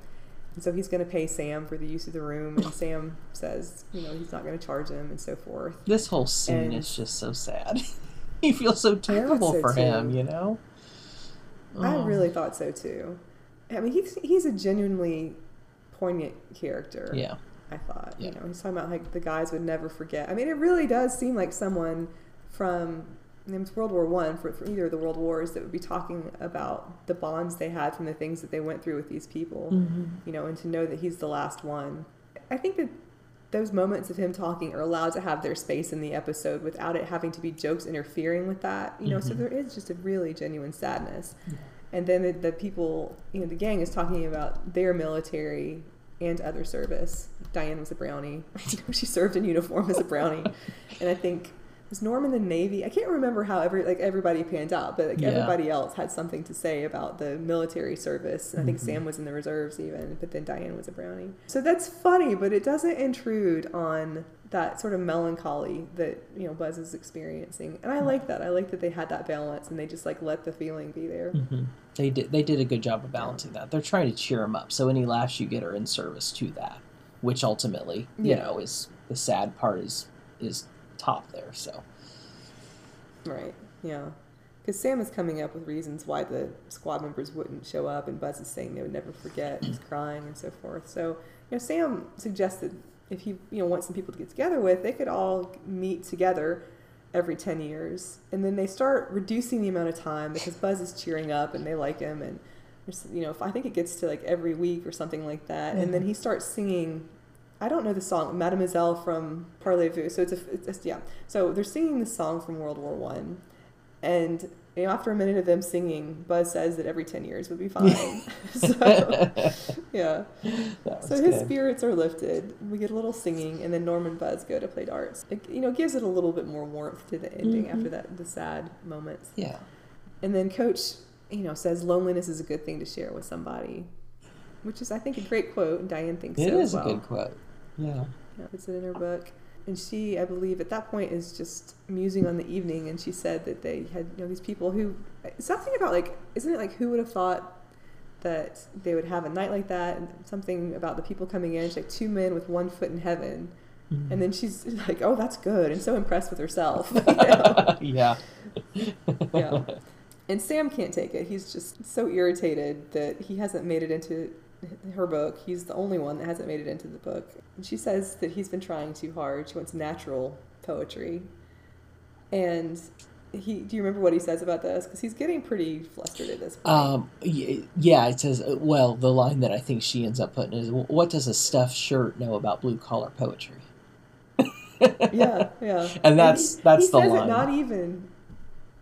And so he's going to pay Sam for the use of the room, and Sam says, you know, he's not going to charge him and so forth. This whole scene and is just so sad. You feel so terrible so for too. him, you know? Oh. I really thought so, too. I mean, he's, he's a genuinely poignant character, yeah. I thought. Yeah. You know, he's talking about, like, the guys would never forget. I mean, it really does seem like someone from I mean, it's World War One, for, for either of the World Wars, that would be talking about the bonds they had from the things that they went through with these people, mm-hmm. you know, and to know that he's the last one. I think that those moments of him talking are allowed to have their space in the episode without it having to be jokes interfering with that, you know, mm-hmm. so there is just a really genuine sadness. Yeah. And then the, the people, you know, the gang is talking about their military and other service. Diane was a brownie. You know, she served in uniform as a brownie. And I think, was Norm in the Navy? I can't remember how every like everybody panned out, but like yeah. everybody else had something to say about the military service. And I think mm-hmm. Sam was in the reserves even, but then Diane was a brownie. So that's funny, but it doesn't intrude on that sort of melancholy that, you know, Buzz is experiencing. And I mm-hmm. like that. I like that they had that balance and they just like let the feeling be there. Mm-hmm. They did. They did a good job of balancing that. They're trying to cheer him up. So any laughs you get are in service to that, which ultimately, you yeah. know, is the sad part is is. top there, so right, yeah, because Sam is coming up with reasons why the squad members wouldn't show up, and Buzz is saying they would never forget. He's crying and so forth. So, you know, Sam suggested if you, you know, want some people to get together with, they could all meet together every ten years. And then they start reducing the amount of time because Buzz is cheering up and they like him. And, you know, if I think it gets to like every week or something like that. Mm-hmm. And then he starts singing, I don't know the song, Mademoiselle from Parlez-vous. So it's a, it's a, yeah. So they're singing the song from World War One, and you know, after a minute of them singing, Buzz says that every ten years would be fine. So yeah. So his good. spirits are lifted. We get a little singing, and then Norm and Buzz go to play darts. It, you know, gives it a little bit more warmth to the ending mm-hmm. after that, the sad moments. Yeah. And then Coach, you know, says loneliness is a good thing to share with somebody, which is, I think, a great quote, and Diane thinks it so is well. a good quote. Yeah. yeah. It's in her book. And she, I believe, at that point is just musing on the evening, and she said that they had, you know, these people who, something about like, isn't it like who would have thought that they would have a night like that, and something about the people coming in, she's like two men with one foot in heaven, mm-hmm. and then she's like, oh, that's good, and so impressed with herself. You know? Yeah. Yeah. And Sam can't take it. He's just so irritated that he hasn't made it into her book. He's the only one that hasn't made it into the book. And she says that he's been trying too hard. She wants natural poetry. And he, do you remember what he says about this? Because he's getting pretty flustered at this point. Um, yeah, it says, well, the line that I think she ends up putting is, what does a stuffed shirt know about blue-collar poetry? Yeah, yeah. And that's, and he, that's he the line. He says it not even,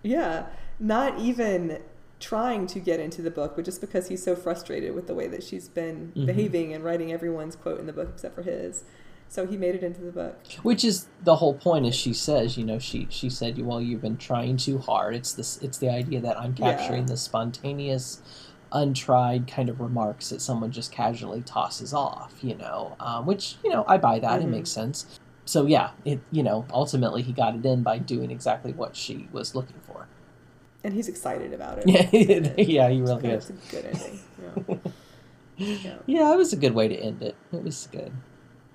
yeah, not even... trying to get into the book, but just because he's so frustrated with the way that she's been mm-hmm. behaving and writing everyone's quote in the book except for his, so he made it into the book. Which is the whole point, as she says, you know, she she said, well, you've been trying too hard. It's this, it's the idea that I'm capturing yeah. the spontaneous, untried kind of remarks that someone just casually tosses off, you know, um, which, you know, I buy that. Mm-hmm. It makes sense. So yeah, it, you know, ultimately he got it in by doing exactly what she was looking for. And he's excited about it. Yeah, yeah, he really is. It's a good ending. Yeah. Yeah. Yeah, it was a good way to end it. It was good.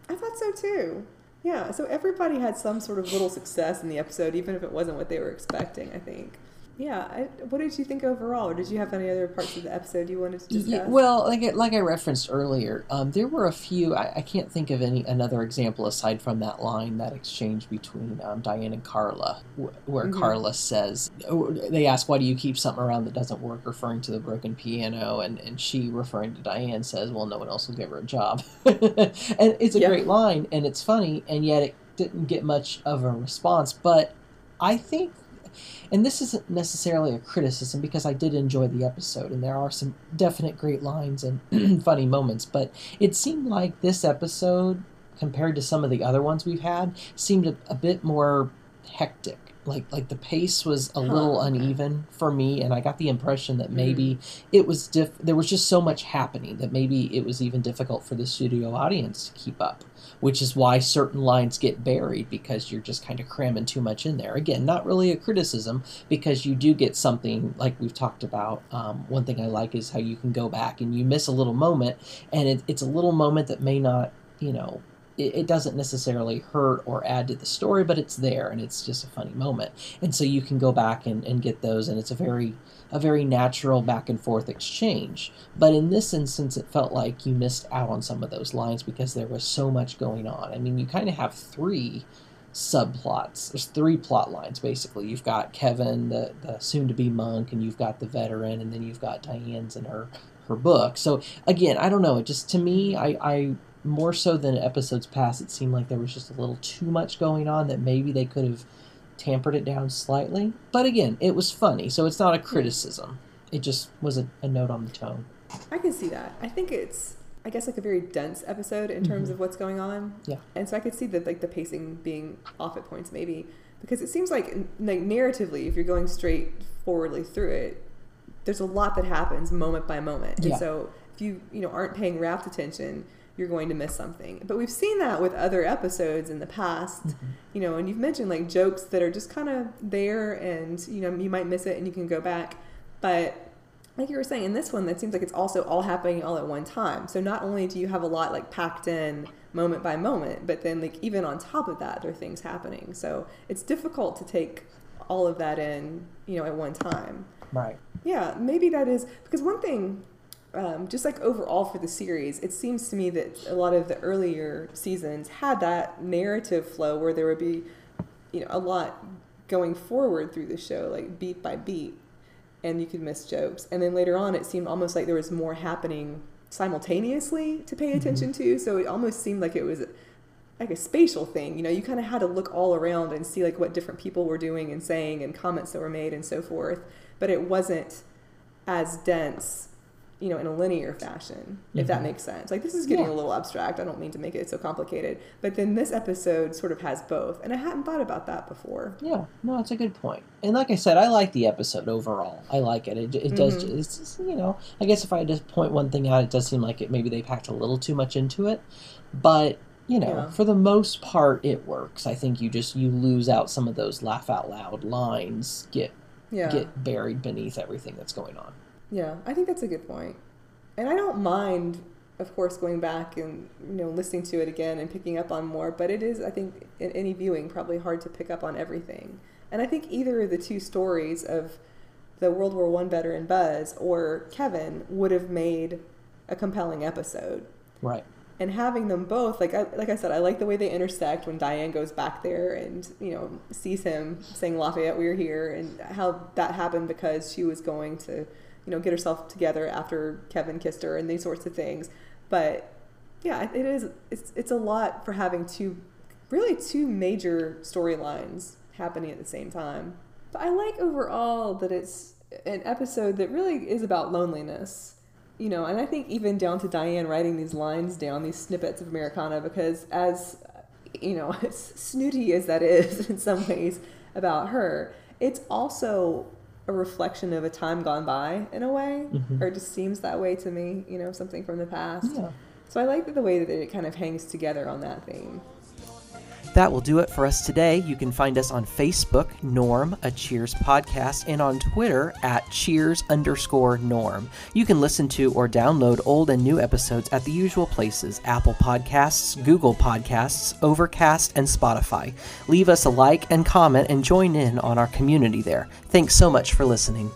I thought so too. Yeah, so everybody had some sort of little success in the episode, even if it wasn't what they were expecting, I think. Yeah, I, what did you think overall? Or did you have any other parts of the episode you wanted to discuss? Yeah, well, like I, like I referenced earlier, um, there were a few, I, I can't think of any another example aside from that line, that exchange between um, Diane and Carla, wh- where mm-hmm. Carla says, they ask, why do you keep something around that doesn't work, referring to the broken piano, and, and she, referring to Diane, says, well, no one else will give her a job. And it's a yeah. great line, and it's funny, and yet it didn't get much of a response, but I think, and this isn't necessarily a criticism because I did enjoy the episode and there are some definite great lines and funny moments, but it seemed like this episode, compared to some of the other ones we've had, seemed a, a bit more hectic. Like like the pace was a little huh. uneven for me, and I got the impression that maybe mm-hmm. it was diff- there was just so much happening that maybe it was even difficult for the studio audience to keep up, which is why certain lines get buried because you're just kind of cramming too much in there. Again, not really a criticism because you do get something like we've talked about. Um, one thing I like is how you can go back and you miss a little moment, and it, it's a little moment that may not, you know, it doesn't necessarily hurt or add to the story, but it's there and it's just a funny moment. And so you can go back and, and get those, and it's a very a very natural back and forth exchange. But in this instance, it felt like you missed out on some of those lines because there was so much going on. I mean, you kind of have three subplots. There's three plot lines, basically. You've got Kevin, the, the soon-to-be monk, and you've got the veteran, and then you've got Diane's and her, her book. So again, I don't know. It just, to me, I... I more so than episodes past, it seemed like there was just a little too much going on that maybe they could have tampered it down slightly. But again, it was funny, so it's not a criticism. It just was a, a note on the tone. I can see that. I think it's, I guess, like a very dense episode in terms mm-hmm. of what's going on. Yeah. And so I could see that, like, the pacing being off at points maybe, because it seems like, like narratively, if you're going straight forwardly through it, there's a lot that happens moment by moment. Yeah. And so if you, you know, aren't paying rapt attention, you're going to miss something. But we've seen that with other episodes in the past, mm-hmm. you know, and you've mentioned like jokes that are just kind of there and, you know, you might miss it and you can go back. But like you were saying, in this one, that seems like it's also all happening all at one time. So not only do you have a lot like packed in moment by moment, but then like even on top of that, there are things happening. So it's difficult to take all of that in, you know, at one time. Right. Yeah, maybe that is, because one thing um, just like overall for the series, it seems to me that a lot of the earlier seasons had that narrative flow where there would be, you know, a lot going forward through the show, like beat by beat, and you could miss jokes. And then later on, it seemed almost like there was more happening simultaneously to pay attention mm-hmm. to. So it almost seemed like it was like a spatial thing. You know, you kind of had to look all around and see like what different people were doing and saying and comments that were made and so forth. But it wasn't as dense, you know, in a linear fashion, mm-hmm. if that makes sense. Like, this is getting yeah. a little abstract. I don't mean to make it so complicated. But then this episode sort of has both. And I hadn't thought about that before. Yeah. No, it's a good point. And like I said, I like the episode overall. I like it. It, it mm-hmm. does, it's just, you know, I guess if I just point one thing out, it does seem like it maybe they packed a little too much into it. But, you know, yeah. for the most part, it works. I think you just, you lose out some of those laugh out loud lines, get yeah. get buried beneath everything that's going on. Yeah, I think that's a good point. And I don't mind, of course, going back and, you know, listening to it again and picking up on more, but it is, I think, in any viewing, probably hard to pick up on everything. And I think either of the two stories of the World War One veteran Buzz or Kevin would have made a compelling episode. Right. And having them both, like I, like I said, I like the way they intersect when Diane goes back there and, you know, sees him saying, "Lafayette, we're here," and how that happened because she was going to, you know, get herself together after Kevin kissed her and these sorts of things. But yeah, it is, it's, it's a lot for having two, really two major storylines happening at the same time. But I like overall that it's an episode that really is about loneliness. You know, and I think even down to Diane writing these lines down, these snippets of Americana, because as, you know, as snooty as that is in some ways about her, it's also a reflection of a time gone by in a way, mm-hmm. or it just seems that way to me, you know, something from the past. Yeah. So I like the way that it kind of hangs together on that theme. That will do it for us today. You can find us on Facebook, Norm, a Cheers podcast, and on Twitter at Cheers underscore Norm. You can listen to or download old and new episodes at the usual places, Apple Podcasts, Google Podcasts, Overcast, and Spotify. Leave us a like and comment and join in on our community there. Thanks so much for listening.